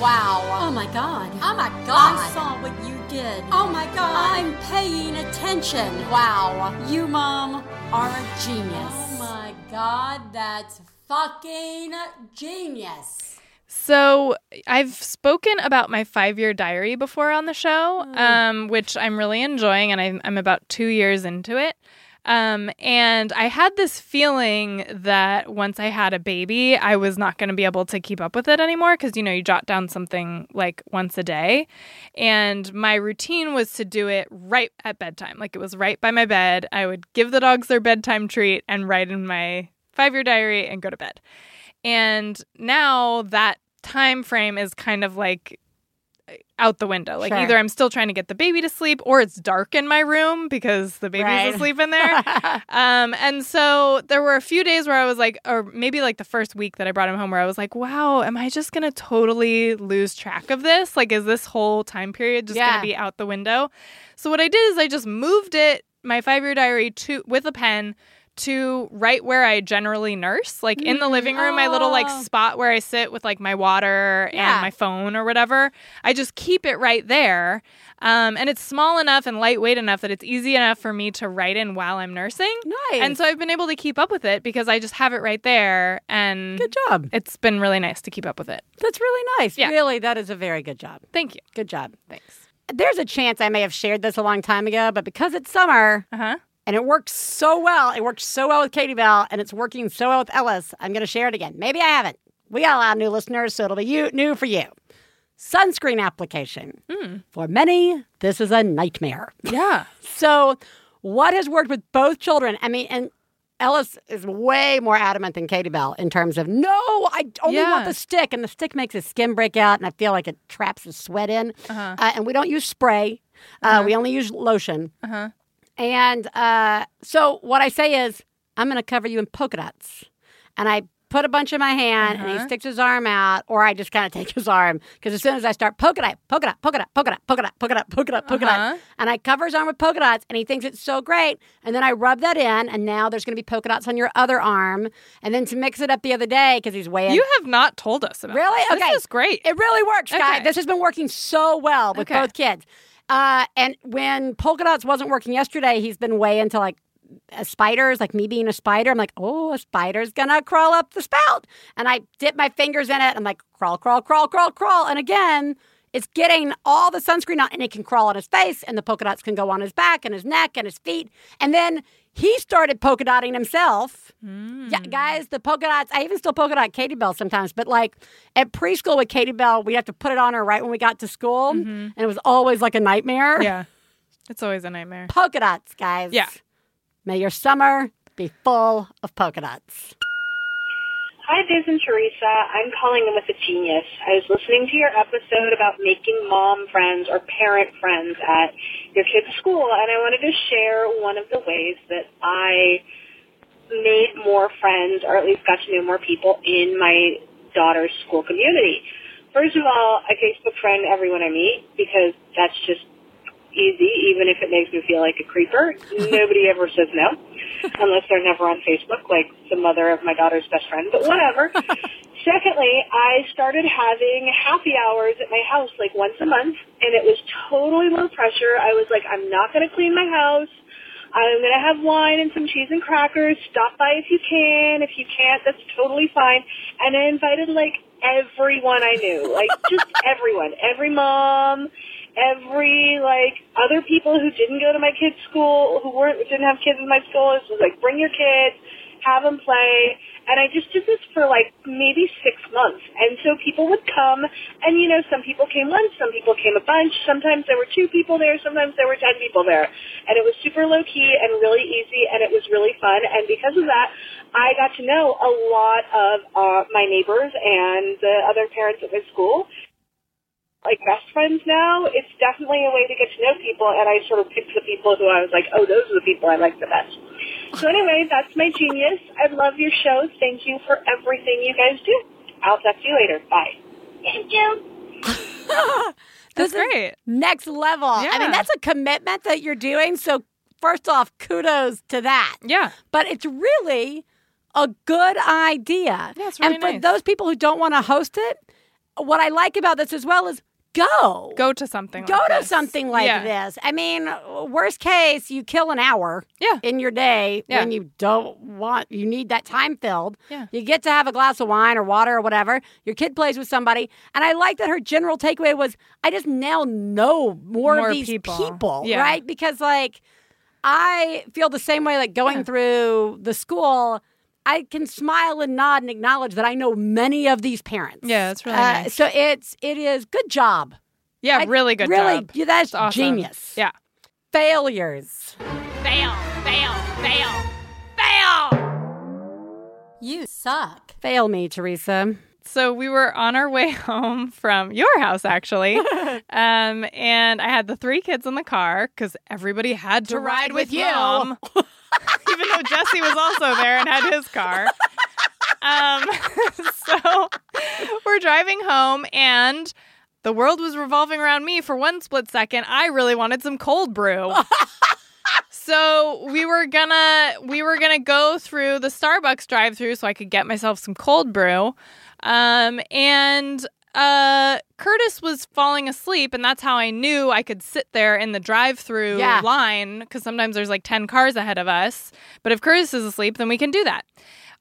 Wow. Oh, my God. Oh, my God. I saw what you did. Oh, my God. I'm paying attention. Wow. You, Mom, are a genius. Oh, my God. That's fucking genius. So I've spoken about my five-year diary before on the show, mm. um, which I'm really enjoying, and I'm, I'm about two years into it. Um, and I had this feeling that once I had a baby, I was not going to be able to keep up with it anymore because, you know, you jot down something like once a day. And my routine was to do it right at bedtime. Like, it was right by my bed. I would give the dogs their bedtime treat and write in my five-year diary and go to bed. And now that time frame is kind of like out the window. Like, sure. Either I'm still trying to get the baby to sleep, or it's dark in my room because the baby's right. asleep in there. um, and so there were a few days where I was like, or maybe like the first week that I brought him home, where I was like, wow, am I just going to totally lose track of this? Like, is this whole time period just yeah. going to be out the window? So what I did is I just moved it, my five-year diary, to with a pen to right where I generally nurse, like in the living room, oh. my little like spot where I sit with like my water yeah. and my phone or whatever. I just keep it right there. Um, and it's small enough and lightweight enough that it's easy enough for me to write in while I'm nursing. Nice. And so I've been able to keep up with it because I just have it right there. And good job. It's been really nice to keep up with it. That's really nice. Yeah. Really, that is a very good job. Thank you. Good job. Thanks. There's a chance I may have shared this a long time ago, but because it's summer uh-huh. and it works so well, it worked so well with Katie Bell, and it's working so well with Ellis, I'm going to share it again. Maybe I haven't. We got a lot of new listeners, so it'll be you, new for you. Sunscreen application. Mm. For many, this is a nightmare. Yeah. So what has worked with both children? I mean, and Ellis is way more adamant than Katie Bell in terms of, no, I only yeah. want the stick. And the stick makes his skin break out, and I feel like it traps his sweat in. Uh-huh. Uh, and we don't use spray. Uh-huh. Uh, we only use lotion. Uh-huh. And uh, so what I say is, I'm going to cover you in polka dots. And I put a bunch in my hand, uh-huh. and he sticks his arm out, or I just kind of take his arm. Because as soon as I start polka dot, polka dot, polka dot, polka dot, polka dot, polka dot, polka dot, polka dot, uh-huh. and I cover his arm with polka dots, and he thinks it's so great. And then I rub that in, and now there's going to be polka dots on your other arm. And then to mix it up the other day, because he's weighing. You have not told us about really? This. Okay. This is great. It really works, guys. Okay. This has been working so well with okay. both kids. Uh, and when polka dots wasn't working yesterday, he's been way into like, a spider's, like me being a spider. I'm like, oh, a spider's gonna crawl up the spout. And I dip my fingers in it. I'm like, crawl, crawl, crawl, crawl, crawl. And again, it's getting all the sunscreen out, and it can crawl on his face, and the polka dots can go on his back and his neck and his feet. And then he started polka dotting himself. Mm. Yeah, guys, the polka dots, I even still polka dot Katie Bell sometimes, but like at preschool with Katie Bell, we have to put it on her right when we got to school. Mm-hmm. And it was always like a nightmare. Yeah, it's always a nightmare. Polka dots, guys. Yeah. May your summer be full of polka dots. Hi, Biz and Teresa. I'm calling in with a genius. I was listening to your episode about making mom friends or parent friends at your kid's school, and I wanted to share one of the ways that I made more friends, or at least got to know more people in my daughter's school community. First of all, I Facebook friend everyone I meet, because that's just easy, even if it makes me feel like a creeper. Nobody ever says no, unless they're never on Facebook, like the mother of my daughter's best friend, but whatever. Secondly, I started having happy hours at my house like once a month, and it was totally low pressure. I was like, I'm not going to clean my house. I'm going to have wine and some cheese and crackers. Stop by if you can. If you can't, that's totally fine. And I invited like everyone I knew, like just everyone, every mom, every, like, other people who didn't go to my kids' school, who weren't, didn't have kids in my school. It was like, bring your kids, have them play. And I just did this for, like, maybe six months. And so people would come, and, you know, some people came once, some people came a bunch. Sometimes there were two people there, sometimes there were ten people there. And it was super low-key and really easy, and it was really fun. And because of that, I got to know a lot of uh, my neighbors and the other parents at my school. Like best friends now, it's definitely a way to get to know people, and I sort of picked the people who I was like, oh, those are the people I like the best. So anyway, that's my genius. I love your show. Thank you for everything you guys do. I'll talk to you later. Bye. Thank you. That's great. Next level. Yeah. I mean, that's a commitment that you're doing, so first off, kudos to that. Yeah. But it's really a good idea. Yeah, it's really nice. And for those people who don't want to host it, what I like about this as well is Go. Go to something Go like this. Go to something like yeah. this. I mean, worst case, you kill an hour yeah. in your day yeah. when you don't want, you need that time filled. Yeah. You get to have a glass of wine or water or whatever. Your kid plays with somebody. And I like that her general takeaway was, I just now know more, more of these people, people yeah. right? Because, like, I feel the same way, like, going yeah. through the school, I can smile and nod and acknowledge that I know many of these parents. Yeah, that's really uh, nice. So it's, it is good job. Yeah, I, really good really, job. Really, that's awesome. Genius. Yeah. Failures. Fail, fail, fail, fail. You suck. Fail me, Teresa. So we were on our way home from your house, actually, um, and I had the three kids in the car because everybody had to, to ride, ride with, with you. Mom. Even though Jesse was also there and had his car. Um, so we're driving home, and the world was revolving around me for one split second. I really wanted some cold brew. So we were gonna we were gonna go through the Starbucks drive-thru so I could get myself some cold brew, um, and uh, Curtis was falling asleep, and that's how I knew I could sit there in the drive-thru yeah. line, because sometimes there's like ten cars ahead of us. But if Curtis is asleep, then we can do that.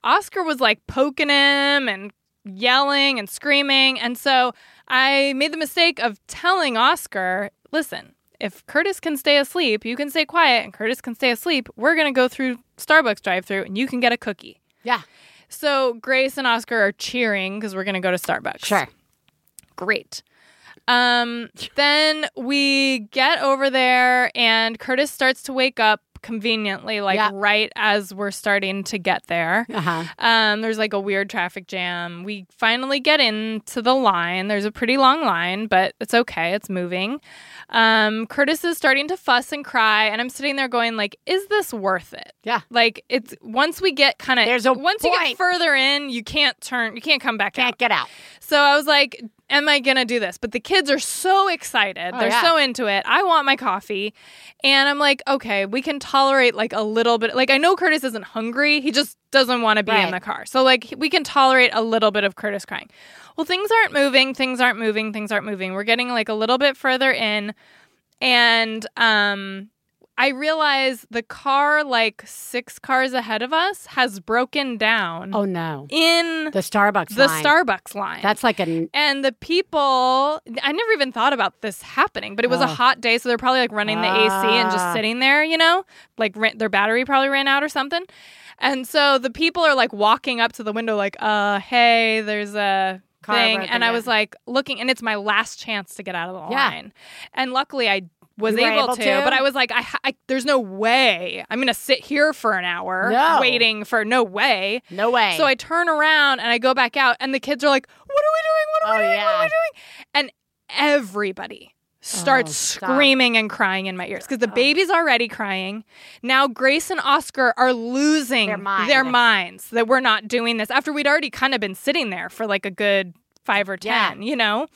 Oscar was like poking him and yelling and screaming, and so I made the mistake of telling Oscar, "Listen, if Curtis can stay asleep, you can stay quiet, and Curtis can stay asleep. We're going to go through Starbucks drive-thru, and you can get a cookie." Yeah. So Grace and Oscar are cheering because we're going to go to Starbucks. Sure. Great. Um, then we get over there, and Curtis starts to wake up conveniently, like yeah. right as we're starting to get there. Uh-huh. Um, there's like a weird traffic jam. We finally get into the line. There's a pretty long line, but it's okay. It's moving. Um, Curtis is starting to fuss and cry, and I'm sitting there going, like, is this worth it? Yeah. Like, it's once we get kind of there's a once point. you get further in, you can't turn, you can't come back can't out. Can't get out. So I was like, am I going to do this? But the kids are so excited. Oh, They're yeah. so into it. I want my coffee. And I'm like, okay, we can tolerate like a little bit. Like, I know Curtis isn't hungry. He just doesn't want to be right. in the car. So like we can tolerate a little bit of Curtis crying. Well, things aren't moving. Things aren't moving. Things aren't moving. We're getting like a little bit further in. And um, I realize the car like six cars ahead of us has broken down. Oh, no. In the Starbucks the line. The Starbucks line. That's like an... And the people... I never even thought about this happening, but it was oh. a hot day, so they're probably like running the ah. A C and just sitting there, you know? Like ra- their battery probably ran out or something. And so the people are like walking up to the window like, uh, hey, there's a... Car thing. And I in. was like looking, and it's my last chance to get out of the yeah. line. And luckily I was able, able to, to, but I was like, I, I there's no way I'm going to sit here for an hour no. waiting for no way. No way. So I turn around and I go back out, and the kids are like, what are we doing? What are oh, we doing? Yeah. What are we doing? And everybody starts oh, screaming and crying in my ears because the oh. baby's already crying. Now Grace and Oscar are losing their, mind. their minds that we're not doing this after we'd already kind of been sitting there for like a good five or ten, yeah. you know,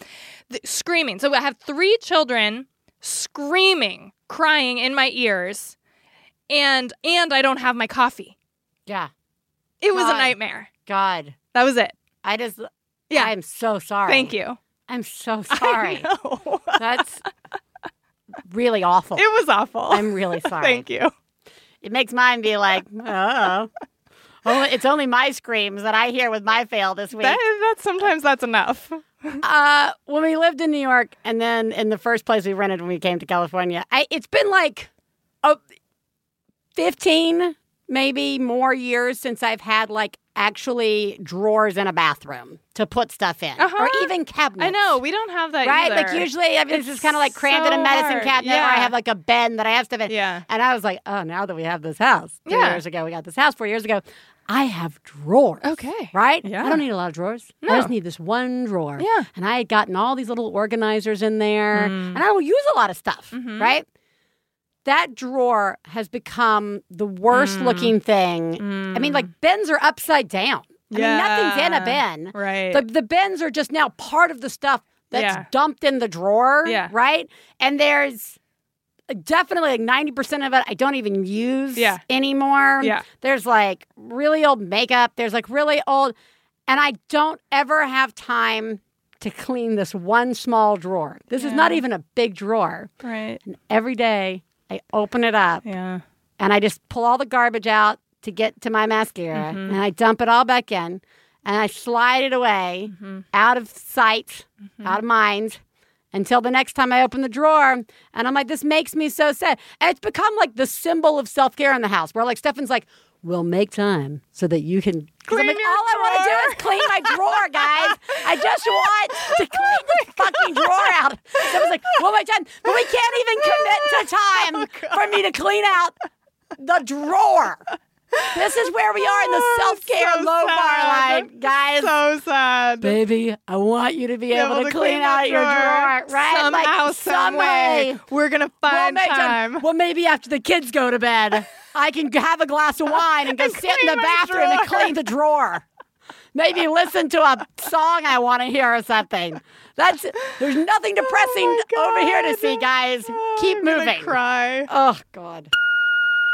Th- screaming. So I have three children screaming, crying in my ears, and and I don't have my coffee. Yeah. It God. was a nightmare. God. That was it. I just, yeah. I'm so sorry. Thank you. I'm so sorry. I know. That's really awful. It was awful. I'm really sorry. Thank you. It makes mine be like, oh, it's only my screams that I hear with my fail this week. That, that sometimes that's enough. uh, when we lived in New York, and then in the first place we rented when we came to California, I, it's been like oh, fifteen, maybe more years since I've had like actually drawers in a bathroom to put stuff in. Uh-huh. Or even cabinets. I know. We don't have that right? either. Right? Like usually, I mean, it's just kind of like crammed so in a medicine hard. cabinet yeah. or I have like a bin that I have stuff in. Yeah. And I was like, oh, now that we have this house. Two yeah. years ago, we got this house. Four years ago, I have drawers. Okay. Right? Yeah. I don't need a lot of drawers. No. I just need this one drawer. Yeah. And I had gotten all these little organizers in there. Mm. And I don't use a lot of stuff. Mm-hmm. Right? That drawer has become the worst mm. looking thing. Mm. I mean, like, bins are upside down. I yeah. mean, nothing's in a bin. Right. The, the bins are just now part of the stuff that's yeah. dumped in the drawer. Yeah. Right? And there's definitely like ninety percent of it I don't even use yeah. anymore. Yeah. There's like really old makeup. There's like really old. And I don't ever have time to clean this one small drawer. This yeah. is not even a big drawer. Right. And every day, I open it up, yeah. and I just pull all the garbage out to get to my mascara, mm-hmm. and I dump it all back in, and I slide it away mm-hmm. out of sight, mm-hmm. out of mind, until the next time I open the drawer, and I'm like, this makes me so sad. And it's become like the symbol of self-care in the house, where like Stefan's like, we'll make time so that you can... Clean I'm like, your all drawer. I want to do is clean my drawer, guys. I just want to clean oh the fucking drawer out. So I was like, well, my time. But we can't even commit to time oh for me to clean out the drawer. This is where we are in the self-care oh, so low sad. bar line, guys. So sad. Baby, I want you to be, be able, able to clean, clean out drawer. your drawer, right? Somehow, like, some way, way. We're going to find we'll time. Them, well, maybe after the kids go to bed. I can have a glass of wine and go and sit in the bathroom drawer. and clean the drawer. Maybe listen to a song I want to hear or something. That's there's nothing depressing oh over here to see, guys. Keep I'm moving. Cry. Oh God.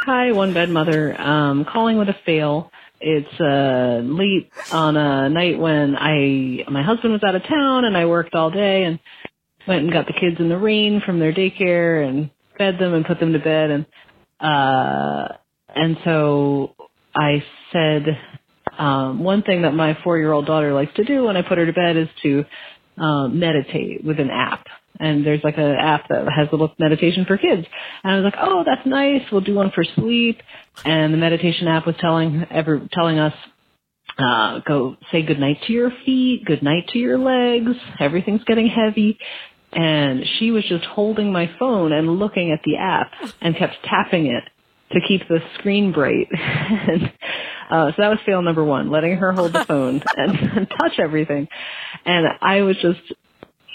Hi, One Bad Mother. Um, calling with a fail. It's uh, late on a night when I my husband was out of town and I worked all day and went and got the kids in the rain from their daycare and fed them and put them to bed. And uh, and so I said um, one thing that my four-year-old daughter likes to do when I put her to bed is to um, meditate with an app. And there's like an app that has a little meditation for kids. And I was like, oh, that's nice. We'll do one for sleep. And the meditation app was telling ever telling us, uh, go say goodnight to your feet, goodnight to your legs. Everything's getting heavy. And she was just holding my phone and looking at the app and kept tapping it to keep the screen bright. and, uh, so that was fail number one, letting her hold the phone and, and touch everything. And I was just...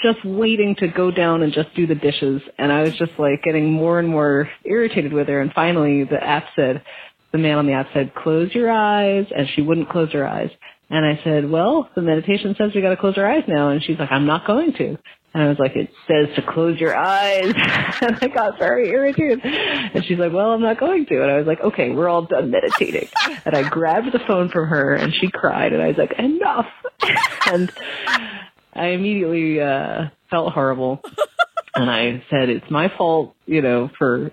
just waiting to go down and just do the dishes. And I was just like getting more and more irritated with her. And finally the app said, the man on the app said, close your eyes. And she wouldn't close her eyes. And I said, well, the meditation says we got to close our eyes now. And she's like, I'm not going to. And I was like, it says to close your eyes. And I got very irritated. And she's like, well, I'm not going to. And I was like, okay, we're all done meditating. And I grabbed the phone from her and she cried. And I was like, enough. and, I immediately uh, felt horrible, and I said, it's my fault, you know, for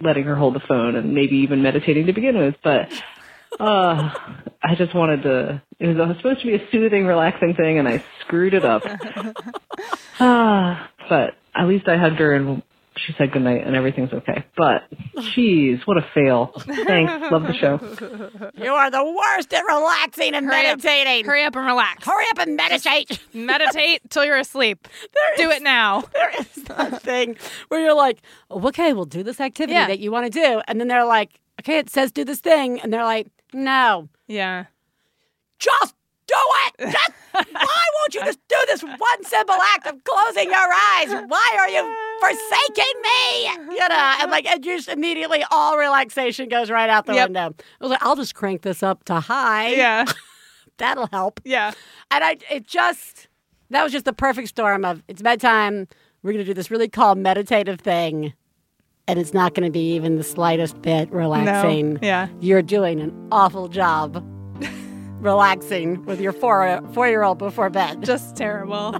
letting her hold the phone and maybe even meditating to begin with, but uh, I just wanted to, it was, it was supposed to be a soothing, relaxing thing, and I screwed it up. uh, but at least I hugged her, and she said goodnight, and everything's okay. But, jeez, what a fail. Thanks. Love the show. You are the worst at relaxing and hurry meditating. Up. Hurry up and relax. Hurry up and meditate. Meditate till you're asleep. There do is, it now. There is that thing where you're like, oh, okay, we'll do this activity yeah. that you want to do. And then they're like, okay, it says do this thing. And they're like, no. Yeah. Just do it. Just, why won't you just do this one simple act of closing your eyes? Why are you... forsaking me, you know, and like, and just immediately all relaxation goes right out the yep. window. I was like, I'll just crank this up to high. Yeah, that'll help. Yeah, and I, it just, that was just the perfect storm of it's bedtime. We're gonna do this really calm meditative thing, and it's not gonna be even the slightest bit relaxing. No. Yeah, you're doing an awful job relaxing with your four four-year-old before bed. Just terrible.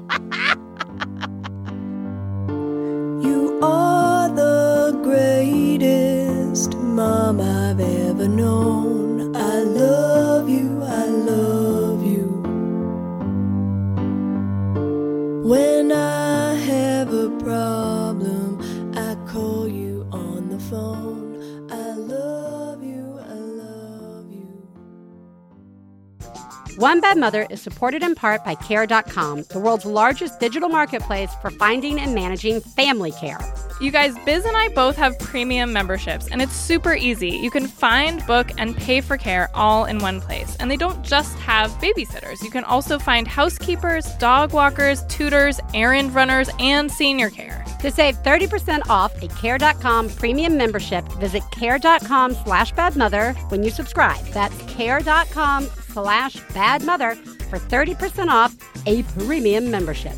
Are the greatest mom I've ever known. I love you, I love you. When I have a problem, I call you on the phone. I love you, I love you. One Bad Mother is supported in part by care dot com, the world's largest digital marketplace for finding and managing family care. You guys, Biz and I both have premium memberships, and it's super easy. You can find, book, and pay for care all in one place. And they don't just have babysitters. You can also find housekeepers, dog walkers, tutors, errand runners, and senior care. To save thirty percent off a care dot com premium membership, visit care.com slash badmother when you subscribe. That's care.com slash badmother for thirty percent off a premium membership.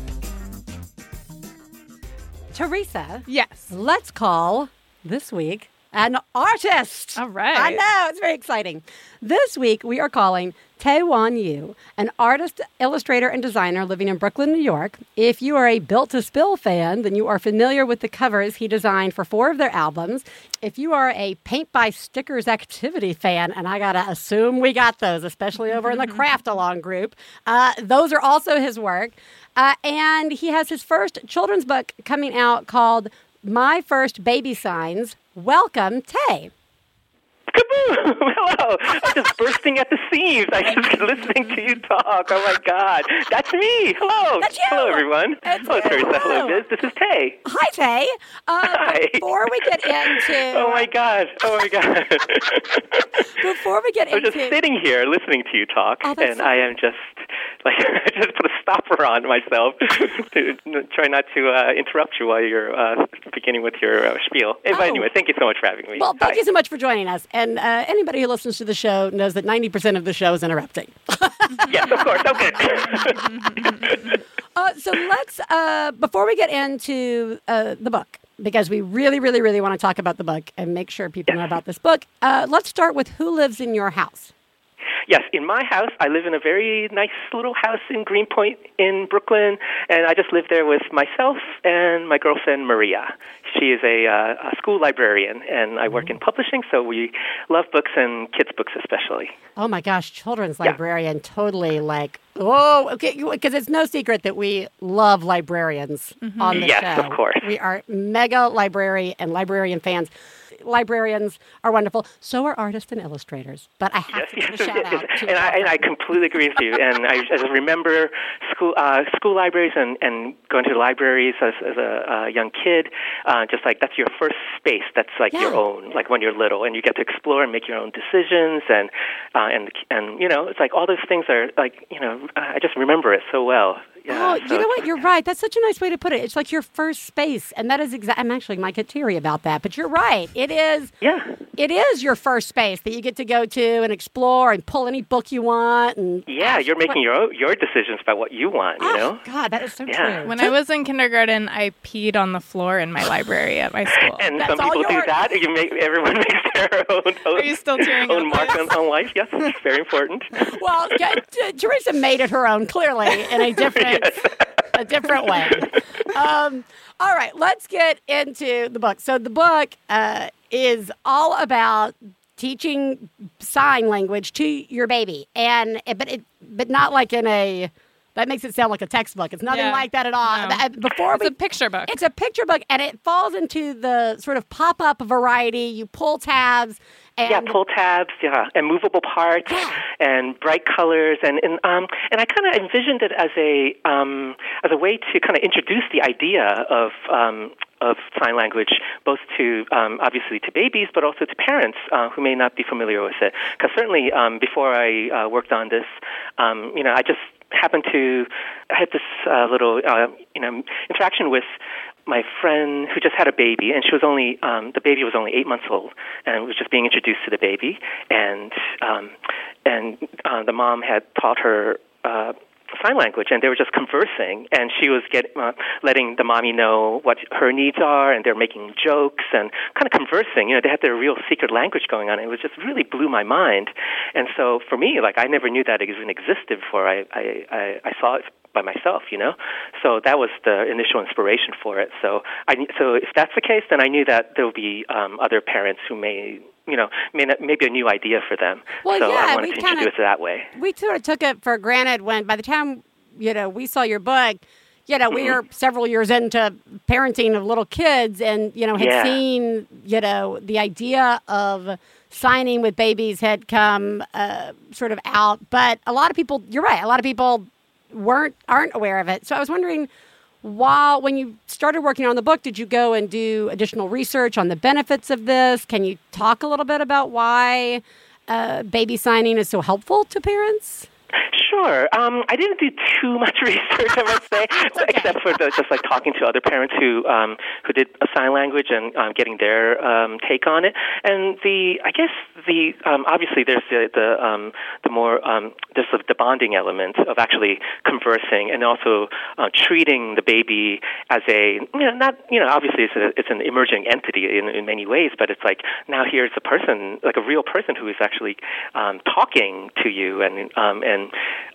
Teresa, yes. Let's call this week an artist. All right. I know, it's very exciting. This week we are calling Taewon Yu, an artist, illustrator, and designer living in Brooklyn, New York. If you are a Built to Spill fan, then you are familiar with the covers he designed for four of their albums. If you are a Paint by Stickers activity fan, and I got to assume we got those, especially over in the Craft Along group, uh, those are also his work. Uh, and he has his first children's book coming out called My First Baby Signs. Welcome, Tay. Kaboom! Hello. I'm just bursting at the seams. I just listening to you talk. Oh, my God. That's me. Hello. That's you. Hello, everyone. That's hello, you. Teresa. Hello, Biz. This is Tay. Hi, Tay. Uh, Hi. Before we get into... Oh, my God. Oh, my God. before we get I'm into... I'm just sitting here listening to you talk, oh, and so... I am just... Like, I just put a stopper on myself to try not to uh, interrupt you while you're uh, beginning with your uh, spiel. Hey, oh. But anyway, thank you so much for having me. Well, thank Hi. you so much for joining us. And uh, anybody who listens to the show knows that ninety percent of the show is interrupting. Yes, of course. Okay. uh, so let's, uh, before we get into uh, the book, because we really, really, really want to talk about the book and make sure people know about this book. Uh, let's start with who lives in your house. Yes, in my house, I live in a very nice little house in Greenpoint in Brooklyn, and I just live there with myself and my girlfriend, Maria. She is a, uh, a school librarian, and I work in publishing, so we love books and kids' books especially. Oh, my gosh, children's librarian, yeah. Totally like, oh, okay, because it's no secret that we love librarians mm-hmm. on the yes, show. Yes, of course. We are mega library and librarian fans. Librarians are wonderful. So are artists and illustrators. But I have yes, to give yes, a shout yes, out yes. to and I, and I completely agree with you. And I, I remember school uh, school libraries and, and going to the libraries as, as a uh, young kid. Uh, just like that's your first space. That's like yeah. your own. Like when you're little, and you get to explore and make your own decisions. And uh, and and you know, it's like all those things are like you know. I just remember it so well. Yeah, oh, so you know what? You're right. That's such a nice way to put it. It's like your first space, and that is exactly. I'm actually might get teary about that, but you're right. It is. Yeah. It is your first space that you get to go to and explore and pull any book you want. And yeah, you're making what, your own, your decisions about what you want. You oh, know. God, that is so yeah. true. When I was in kindergarten, I peed on the floor in my library at my school. And that's some people do that. You make everyone makes their own. own Are you still tearing? Own mark on, on life. Yes, it's very important. Well, yeah, t- Teresa made it her own clearly in a different. Yes. A different way. Um, all right, let's get into the book. So the book uh, is all about teaching sign language to your baby, and but it, but not like in a. That makes it sound like a textbook. It's nothing yeah. like that at all. No. Before it's we, a picture book. It's a picture book, and it falls into the sort of pop-up variety. You pull tabs. And yeah, pull tabs, yeah, and movable parts, yeah. and bright colors, and and um and I kind of envisioned it as a um as a way to kind of introduce the idea of um of sign language both to um obviously to babies but also to parents uh, who may not be familiar with it, because certainly um before I uh, worked on this, um you know I just happened to I had this uh, little uh, you know interaction with my friend who just had a baby, and she was only, um, the baby was only eight months old, and was just being introduced to the baby, and um, and uh, the mom had taught her uh, sign language, and they were just conversing, and she was get, uh, letting the mommy know what her needs are, and they're making jokes, and kind of conversing, you know, they had their real secret language going on, and it was just really blew my mind, and so for me, like, I never knew that it even existed before I, I, I, I saw it by myself, you know, so that was the initial inspiration for it. So, I so if that's the case, then I knew that there will be um, other parents who may, you know, may not, maybe a new idea for them. Well, so yeah, I wanted to kinda, introduce it that way. We sort of took it for granted when, by the time you know we saw your book, you know, mm-hmm. we were several years into parenting of little kids, and you know had yeah. seen you know the idea of signing with babies had come uh, sort of out, but a lot of people, you're right, a lot of people. weren't aren't aware of it. So I was wondering, while when you started working on the book, did you go and do additional research on the benefits of this? Can you talk a little bit about why uh, baby signing is so helpful to parents? Sure. Um, I didn't do too much research, I must say, okay. except for the, just like talking to other parents who um, who did sign language and um, getting their um, take on it. And the, I guess the um, obviously there's the the, um, the more um, there's the, the bonding element of actually conversing, and also uh, treating the baby as a you know not you know obviously it's a, it's an emerging entity in, in many ways, but it's like now here's a person, like a real person who is actually um, talking to you and um, and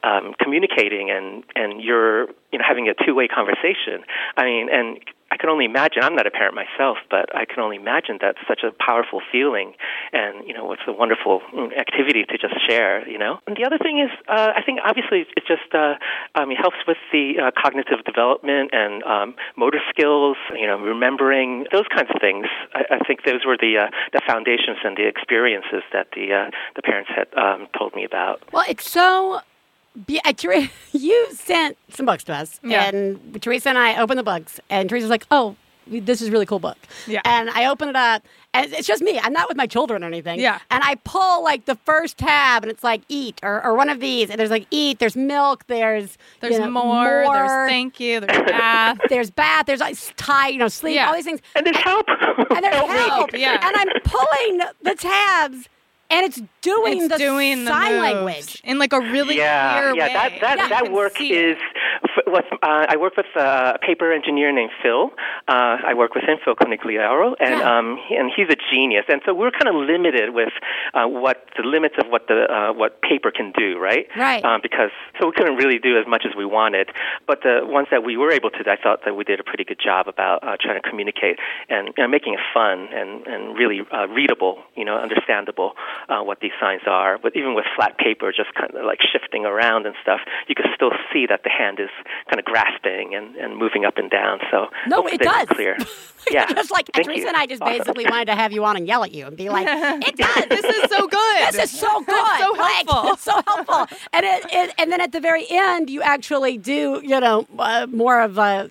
Um, communicating and, and you're you know having a two-way conversation. I mean, and I can only imagine, I'm not a parent myself, but I can only imagine that's such a powerful feeling, and, you know, what's a wonderful activity to just share, you know. And the other thing is, uh, I think obviously it just uh, um, it helps with the uh, cognitive development and um, motor skills, you know, remembering, those kinds of things. I, I think those were the uh, the foundations and the experiences that the, uh, the parents had um, told me about. Well, it's so... You sent some books to us, yeah. and Teresa and I opened the books, and Teresa's like, oh, this is a really cool book. Yeah. And I open it up, and it's just me. I'm not with my children or anything. Yeah. And I pull, like, the first tab, and it's like, eat, or, or one of these. And there's, like, eat, there's milk, there's, There's you know, more, more, there's thank you, there's bath. there's bath, there's like, tie, you know, sleep, yeah. all these things. And there's help. And there's help. help. Yeah. And I'm pulling the tabs. And it's doing it's the doing sign the language in like a really yeah, clear yeah, way. Yeah, that that, yeah, that work is with uh, I work with a paper engineer named Phil. Uh, I work with him, Phil Clinchliaro, and yeah. um, and he's a genius. And so we're kind of limited with uh, what the limits of what the uh, what paper can do, right? Right. Um, because so we couldn't really do as much as we wanted, but the ones that we were able to, I thought that we did a pretty good job about uh, trying to communicate and you know, making it fun and and really uh, readable, you know, understandable uh, what these signs are. But even with flat paper, just kind of like shifting around and stuff, you can still see that the hand is kind of grasping and, and moving up and down. So no, it does. Clear. Yeah, just like Andres and I just awesome. basically wanted to have you on and yell at you and be like, "It does. This is so good. This is so good. so helpful. Like, so helpful." And it, it, and then at the very end, you actually do, you know, uh, more of a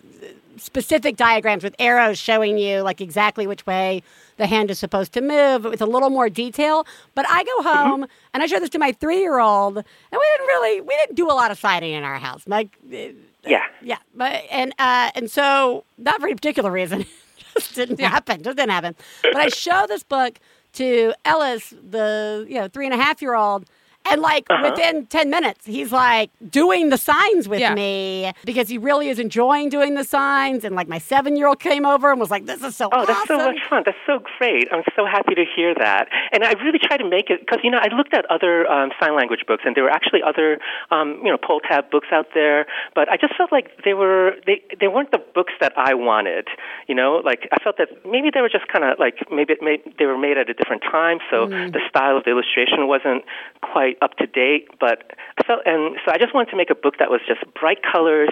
specific diagrams with arrows showing you like exactly which way the hand is supposed to move with a little more detail. But I go home mm-hmm. and I show this to my three-year-old, and we didn't really we didn't do a lot of signing in our house. Like, yeah, yeah, but and uh, and so not for any particular reason, just didn't yeah. happen. Just didn't happen. But I show this book to Ellis, the you know three and a half year old. And, like, uh-huh. within ten minutes, he's, like, doing the signs with yeah. me because he really is enjoying doing the signs. And, like, my seven-year-old came over and was like, this is so oh, awesome. Oh, that's so much fun. That's so great. I'm so happy to hear that. And I really try to make it because, you know, I looked at other um, sign language books, and there were actually other, um, you know, poll tab books out there. But I just felt like they, were, they, they weren't the books that I wanted, you know. Like, I felt that maybe they were just kind of, like, maybe it made, they were made at a different time, so mm. the style of the illustration wasn't quite up to date, but I felt, and so I just wanted to make a book that was just bright colors,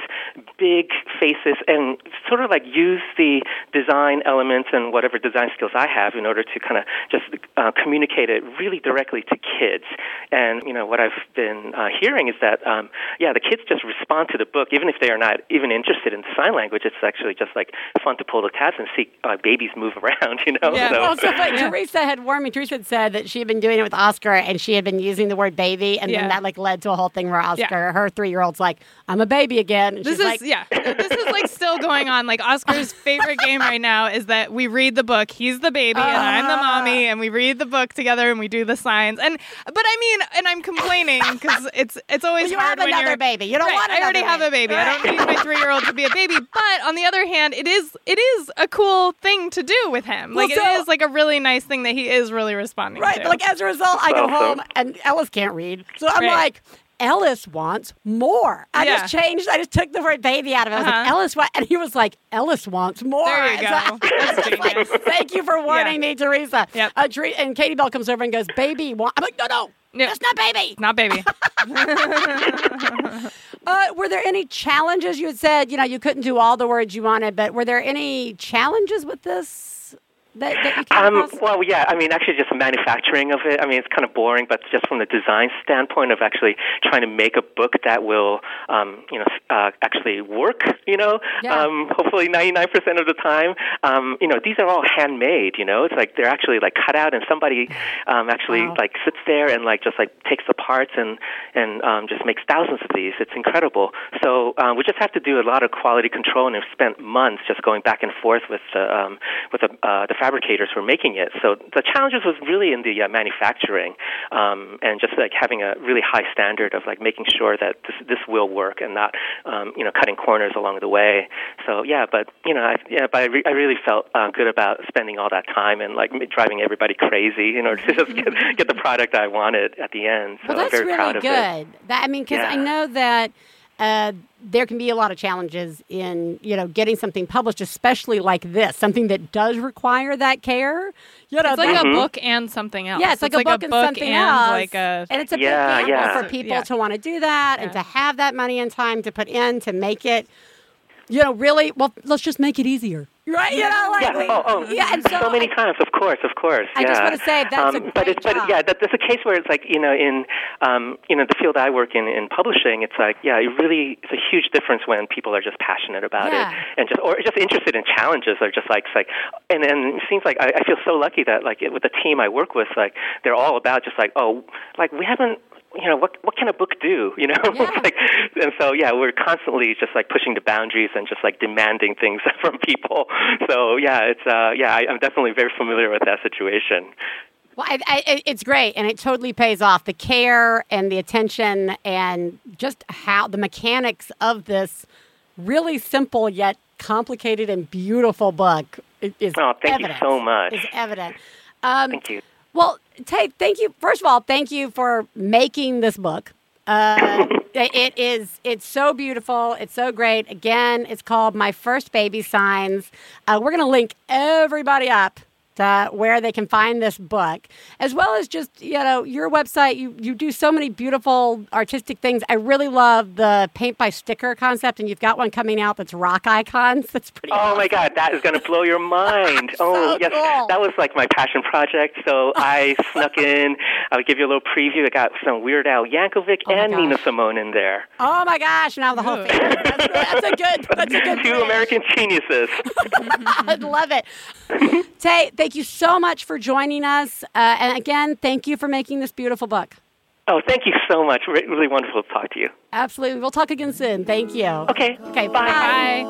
big faces, and sort of like use the design elements and whatever design skills I have in order to kind of just uh, communicate it really directly to kids. And you know what I've been uh, hearing is that um, yeah, the kids just respond to the book, even if they are not even interested in sign language. It's actually just like fun to pull the tabs and see uh, babies move around. You know, yeah. So. Well, so like yeah. Teresa had warned me. Teresa had said that she had been doing it with Oscar, and she had been using the word baby, and yeah. then that like led to a whole thing where Oscar, yeah. her three-year-old's like, I'm a baby again. And this she's is like, yeah, this is like still going on. Like Oscar's favorite game right now is that we read the book. He's the baby, uh, and I'm the mommy, and we read the book together, and we do the signs. And but I mean, and I'm complaining because it's it's always you hard have when another you're, baby. You don't right, want. I already baby. have a baby. Right. I don't need my three-year-old to be a baby. But on the other hand, it is it is a cool thing to do with him. Like well, so, it is like a really nice thing that he is really responding right, to. Right. But like as a result, I go home and Ella's can't read. So I'm right. like, Ellis wants more. I yeah. just changed. I just took the word baby out of it. I was uh-huh. like, Ellis wants. And he was like, Ellis wants more. There you go. So like, thank you for warning yeah. me, Teresa. Yep. Uh, and Katie Bell comes over and goes, baby want. I'm like, no, no. Yep. That's not baby. Not baby. uh, were there any challenges? You had said, you know, you couldn't do all the words you wanted, but were there any challenges with this? That, that you can't um, well, yeah, I mean, actually just the manufacturing of it, I mean, it's kind of boring, but just from the design standpoint of actually trying to make a book that will, um, you know, uh, actually work, you know, yeah. um, hopefully ninety-nine percent of the time, um, you know, these are all handmade, you know, it's like they're actually like cut out and somebody um, actually wow. like sits there and like just like takes the parts and, and um, just makes thousands of these. It's incredible. So uh, we just have to do a lot of quality control, and we've spent months just going back and forth with, uh, um, with uh, the fabric fabricators were making it. So the challenges was really in the uh, manufacturing um, and just like having a really high standard of like making sure that this, this will work and not, um, you know, cutting corners along the way. So yeah, but you know, I, yeah, but I, re- I really felt uh, good about spending all that time and like driving everybody crazy in order to just get, get the product I wanted at the end. So well, that's I'm very really proud of good. It. That, I mean, because yeah. I know that. Uh, there can be a lot of challenges in, you know, getting something published, especially like this, something that does require that care. You know, it's like that, a book and something else. Yeah, it's, it's like, like a book a and book something and else. Like a, and it's a yeah, big gamble yeah. for people yeah. to want to do that yeah. and to have that money and time to put in to make it, you know, really, well, let's just make it easier. Right, you know, like yeah, oh, oh. yeah, and so, so many I, times, of course, of course. I yeah. just want to say that's um, a great but it's, job. But yeah, that, that's a case where it's like you know, in um, you know, the field I work in in publishing, it's like yeah, it really it's a huge difference when people are just passionate about yeah. it and just or just interested in challenges or just like it's like and and it seems like I, I feel so lucky that like it, with the team I work with, like they're all about just like oh, like we haven't. You know, what what can a book do, you know? Yeah. like, and so, yeah, we're constantly just, like, pushing the boundaries and just, like, demanding things from people. So, yeah, it's uh, yeah, I, I'm definitely very familiar with that situation. Well, I, I, it's great, and it totally pays off. The care and the attention and just how the mechanics of this really simple yet complicated and beautiful book is oh, thank evident, you so much. Is evident. Um, thank you. Well, Tay, thank you. First of all, thank you for making this book. Uh, it is, it's so beautiful. It's so great. Again, it's called My First Baby Signs. Uh, we're going to link everybody up to where they can find this book, as well as just, you know, your website. You, you do so many beautiful artistic things. I really love the paint by sticker concept, and you've got one coming out that's rock icons. That's pretty Oh, awesome. My God, that is going to blow your mind. oh, so yes, cool. That was like my passion project, so I snuck in. I'll give you a little preview. I got some Weird Al Yankovic oh and gosh. Nina Simone in there. Oh, my gosh, now the whole thing. That's, that's a good, that's a good Two thing. American geniuses. I love it. Tay, thank you so much for joining us. Uh, and again, thank you for making this beautiful book. Oh, thank you so much. Really, really wonderful to talk to you. Absolutely. We'll talk again soon. Thank you. Okay. Okay, bye. Bye.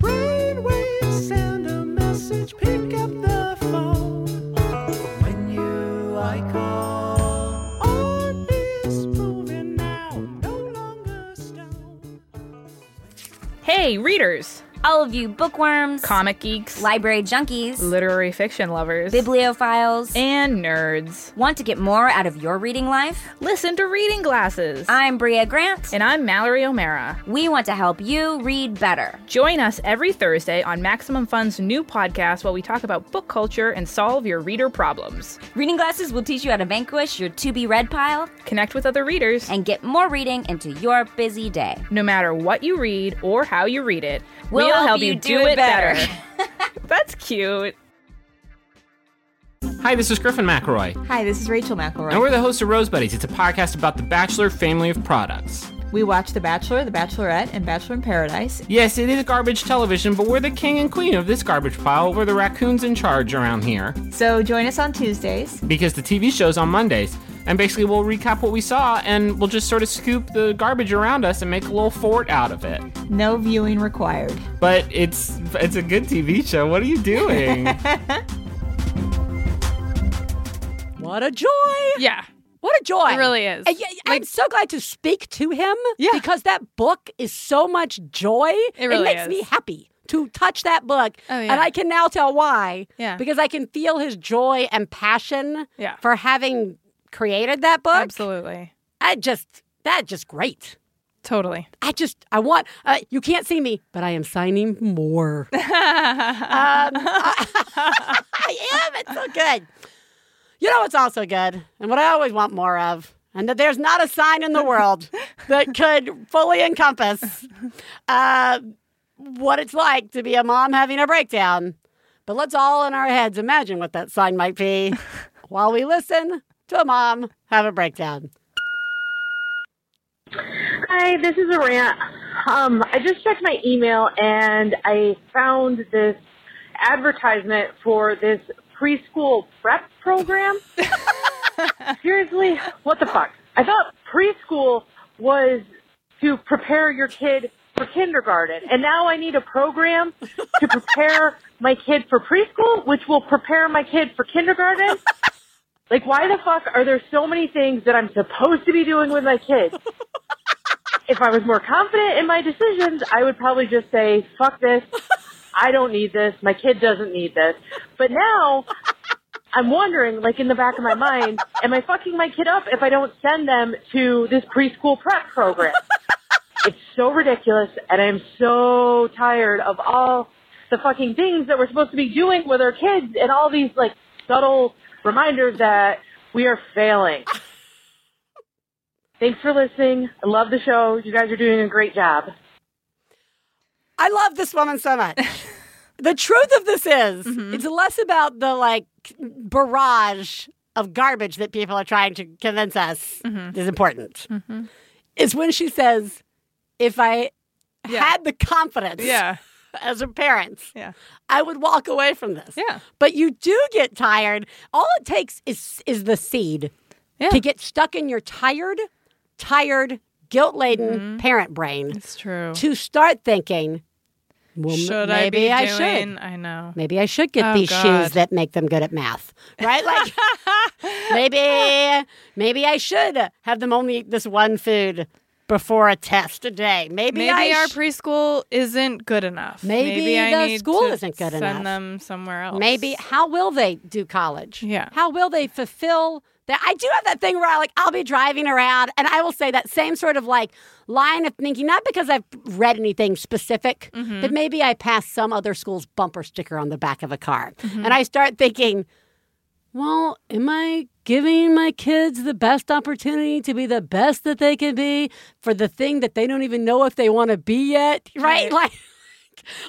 Brainwave, send a message, pick up the phone. When you I call, all is moving now, no longer stone. Hey, readers. All of you bookworms, comic geeks, library junkies, literary fiction lovers, bibliophiles, and nerds. Want to get more out of your reading life? Listen to Reading Glasses. I'm Bria Grant. And I'm Mallory O'Mara. We want to help you read better. Join us every Thursday on Maximum Fun's new podcast while we talk about book culture and solve your reader problems. Reading Glasses will teach you how to vanquish your to-be-read pile, connect with other readers, and get more reading into your busy day. No matter what you read or how you read it, we'll We'll help you do, do it better. better. That's cute. Hi, this is Griffin McElroy. Hi, this is Rachel McElroy. And we're the hosts of Rosebuddies. It's a podcast about the Bachelor family of products. We watch The Bachelor, The Bachelorette, and Bachelor in Paradise. Yes, it is garbage television, but we're the king and queen of this garbage pile. We're the raccoons in charge around here. So join us on Tuesdays. Because the T V show's on Mondays. And basically we'll recap what we saw, and we'll just sort of scoop the garbage around us and make a little fort out of it. No viewing required. But it's it's a good T V show. What are you doing? What a joy! Yeah. What a joy. It really is. And, and like, I'm so glad to speak to him yeah. because that book is so much joy. It really is. It makes is. me happy to touch that book. Oh, yeah. And I can now tell why. Yeah. Because I can feel his joy and passion yeah. for having created that book. Absolutely. I just, that's just great. Totally. I just, I want, uh, you can't see me, but I am signing more. um, I, I am. It's so good. You know what's also good, and what I always want more of, and that there's not a sign in the world that could fully encompass uh, what it's like to be a mom having a breakdown. But let's all in our heads imagine what that sign might be while we listen to a mom have a breakdown. Hi, this is Arant. Um, I just checked my email, and I found this advertisement for this preschool prep program. Seriously, what the fuck? I thought preschool was to prepare your kid for kindergarten, and now I need a program to prepare my kid for preschool, which will prepare my kid for kindergarten. Like, why the fuck are there so many things that I'm supposed to be doing with my kids? If I was more confident in my decisions, I would probably just say, fuck this, I don't need this, my kid doesn't need this. But now I'm wondering, like, in the back of my mind, am I fucking my kid up if I don't send them to this preschool prep program? It's so ridiculous, and I'm so tired of all the fucking things that we're supposed to be doing with our kids and all these, like, subtle reminders that we are failing. Thanks for listening. I love the show. You guys are doing a great job. I love this woman so much. The truth of this is, mm-hmm. it's less about the, like, barrage of garbage that people are trying to convince us mm-hmm. is important. Mm-hmm. It's when she says, if I yeah. had the confidence yeah. as a parent, yeah. I would walk away from this. Yeah. But you do get tired. All it takes is is the seed yeah. to get stuck in your tired, tired, guilt-laden mm-hmm. parent brain. It's true. To start thinking, well, should maybe I be I doing? Should. I know. Maybe I should get oh, these God. shoes that make them good at math, right? Like, maybe, maybe I should have them only eat this one food before a test a day. Maybe, Maybe I our sh- preschool isn't good enough. Maybe, Maybe I the need school to isn't good send enough. Send them somewhere else. Maybe. How will they do college? Yeah. How will they fulfill that? I do have that thing where I like I'll be driving around and I will say that same sort of like line of thinking, not because I've read anything specific, mm-hmm. but maybe I pass some other school's bumper sticker on the back of a car. Mm-hmm. And I start thinking, well, am I giving my kids the best opportunity to be the best that they can be for the thing that they don't even know if they want to be yet? Right? right. Like,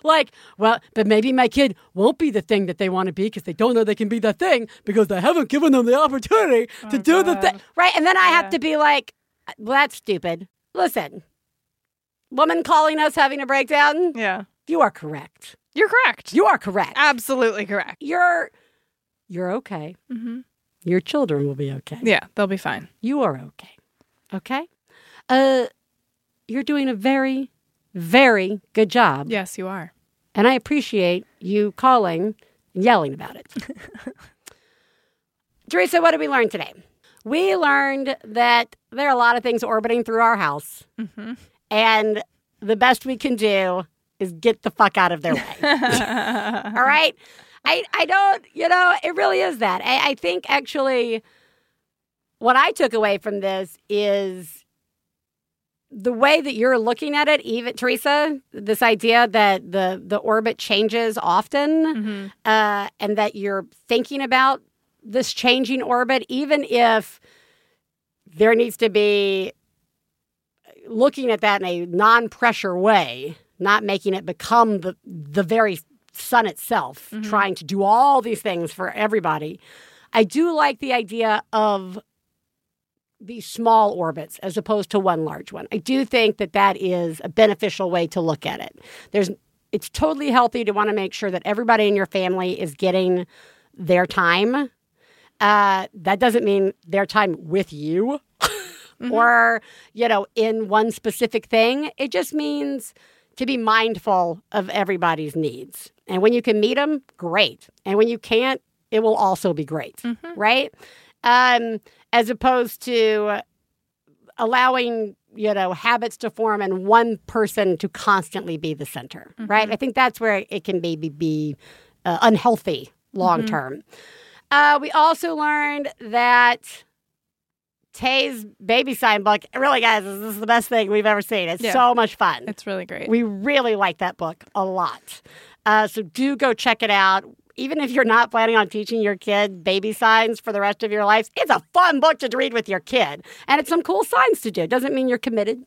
like, well, but maybe my kid won't be the thing that they want to be because they don't know they can be the thing because they haven't given them the opportunity oh to do God. the thing. Right? And then I yeah. have to be like, well, that's stupid. Listen, woman calling us having a breakdown. Yeah. You are correct. You're correct. You are correct. Absolutely correct. You're... You're okay. Mm-hmm. Your children will be okay. Yeah, they'll be fine. You are okay. Okay? Uh, you're doing a very, very good job. Yes, you are. And I appreciate you calling and yelling about it. Teresa, what did we learn today? We learned that there are a lot of things orbiting through our house. Mm-hmm. And the best we can do is get the fuck out of their way. All right? I, I don't, you know, it really is that. I, I think actually what I took away from this is the way that you're looking at it, even, Teresa, this idea that the, the orbit changes often mm-hmm. uh, and that you're thinking about this changing orbit, even if there needs to be looking at that in a non-pressure way, not making it become the, the very sun itself, mm-hmm. trying to do all these things for everybody. I do like the idea of these small orbits as opposed to one large one. I do think that that is a beneficial way to look at it. There's, it's totally healthy to want to make sure that everybody in your family is getting their time. Uh, that doesn't mean their time with you mm-hmm. or, you know, in one specific thing. It just means to be mindful of everybody's needs. And when you can meet them, great. And when you can't, it will also be great, mm-hmm. right? Um, as opposed to allowing, you know, habits to form and one person to constantly be the center, mm-hmm. right? I think that's where it can maybe be uh, unhealthy long term. Mm-hmm. Uh, we also learned that Tay's baby sign book, really, guys, this is the best thing we've ever seen. It's yeah. so much fun. It's really great. We really like that book a lot. Uh, so do go check it out. Even if you're not planning on teaching your kid baby signs for the rest of your life, it's a fun book to read with your kid. And it's some cool signs to do. Doesn't mean you're committed.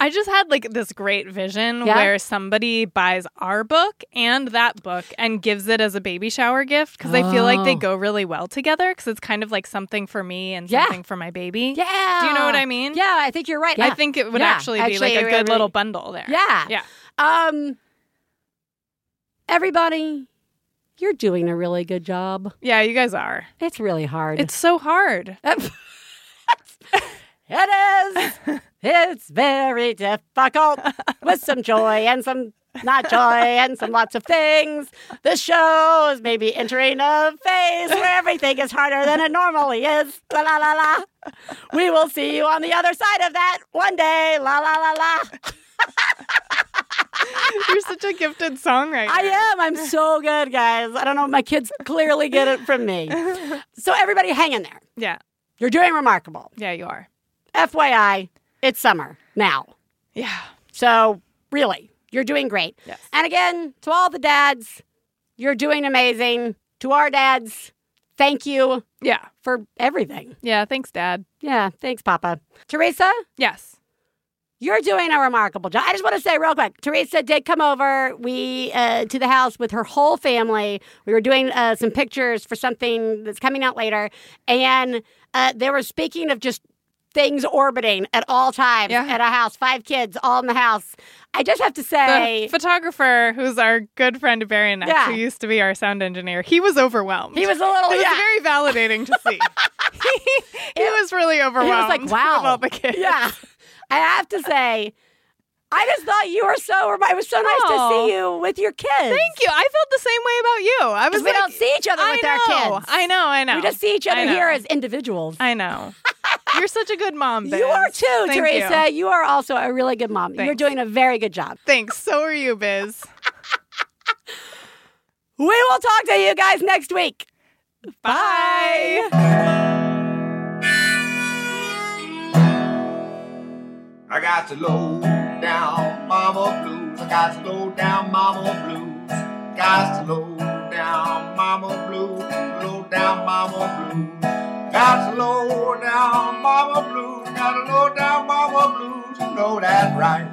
I just had like this great vision yeah. where somebody buys our book and that book and gives it as a baby shower gift because oh. I feel like they go really well together because it's kind of like something for me and yeah. something for my baby. Yeah. Do you know what I mean? Yeah, I think you're right. Yeah. I think it would yeah. actually, actually be like a good really... little bundle there. Yeah. Yeah. Um, everybody, you're doing a really good job. Yeah, you guys are. It's really hard. It's so hard. It is. It's very difficult with some joy and some not joy and some lots of things. This show is maybe entering a phase where everything is harder than it normally is. La, la, la, la. We will see you on the other side of that one day. La, la, la, la. You're such a gifted songwriter. I am. I'm so good, guys. I don't know. My kids clearly get it from me. So everybody hang in there. Yeah. You're doing remarkable. Yeah, you are. F Y I, it's summer now. Yeah. So really, you're doing great. Yes. And again, to all the dads, you're doing amazing. To our dads, thank you. Yeah. For everything. Yeah. Thanks, Dad. Yeah. Thanks, Papa. Teresa? Yes. You're doing a remarkable job. I just want to say real quick, Teresa did come over we uh, to the house with her whole family. We were doing uh, some pictures for something that's coming out later. And uh, they were speaking of just things orbiting at all times yeah. at a house. Five kids all in the house. I just have to say, the photographer, who's our good friend of Barry and X, yeah. who used to be our sound engineer, he was overwhelmed. He was a little, It yeah. was very validating to see. he he it, was really overwhelmed. He was like, wow. With all the kids. Yeah. I have to say, I just thought you were so, it was so nice oh, to see you with your kids. Thank you. I felt the same way about you. I was like, we don't see each other with I know, our kids. I know, I know. We just see each other here as individuals. I know. You're such a good mom, Biz. You are too, Thank Teresa. You. you are also a really good mom. Thanks. You're doing a very good job. Thanks. So are you, Biz. We will talk to you guys next week. Bye. I got to low down mama blues. I got to low down mama blues. Got to low down mama blues. Low down mama blues. Got to low down mama blues. Got to low down mama blues. You know that's right.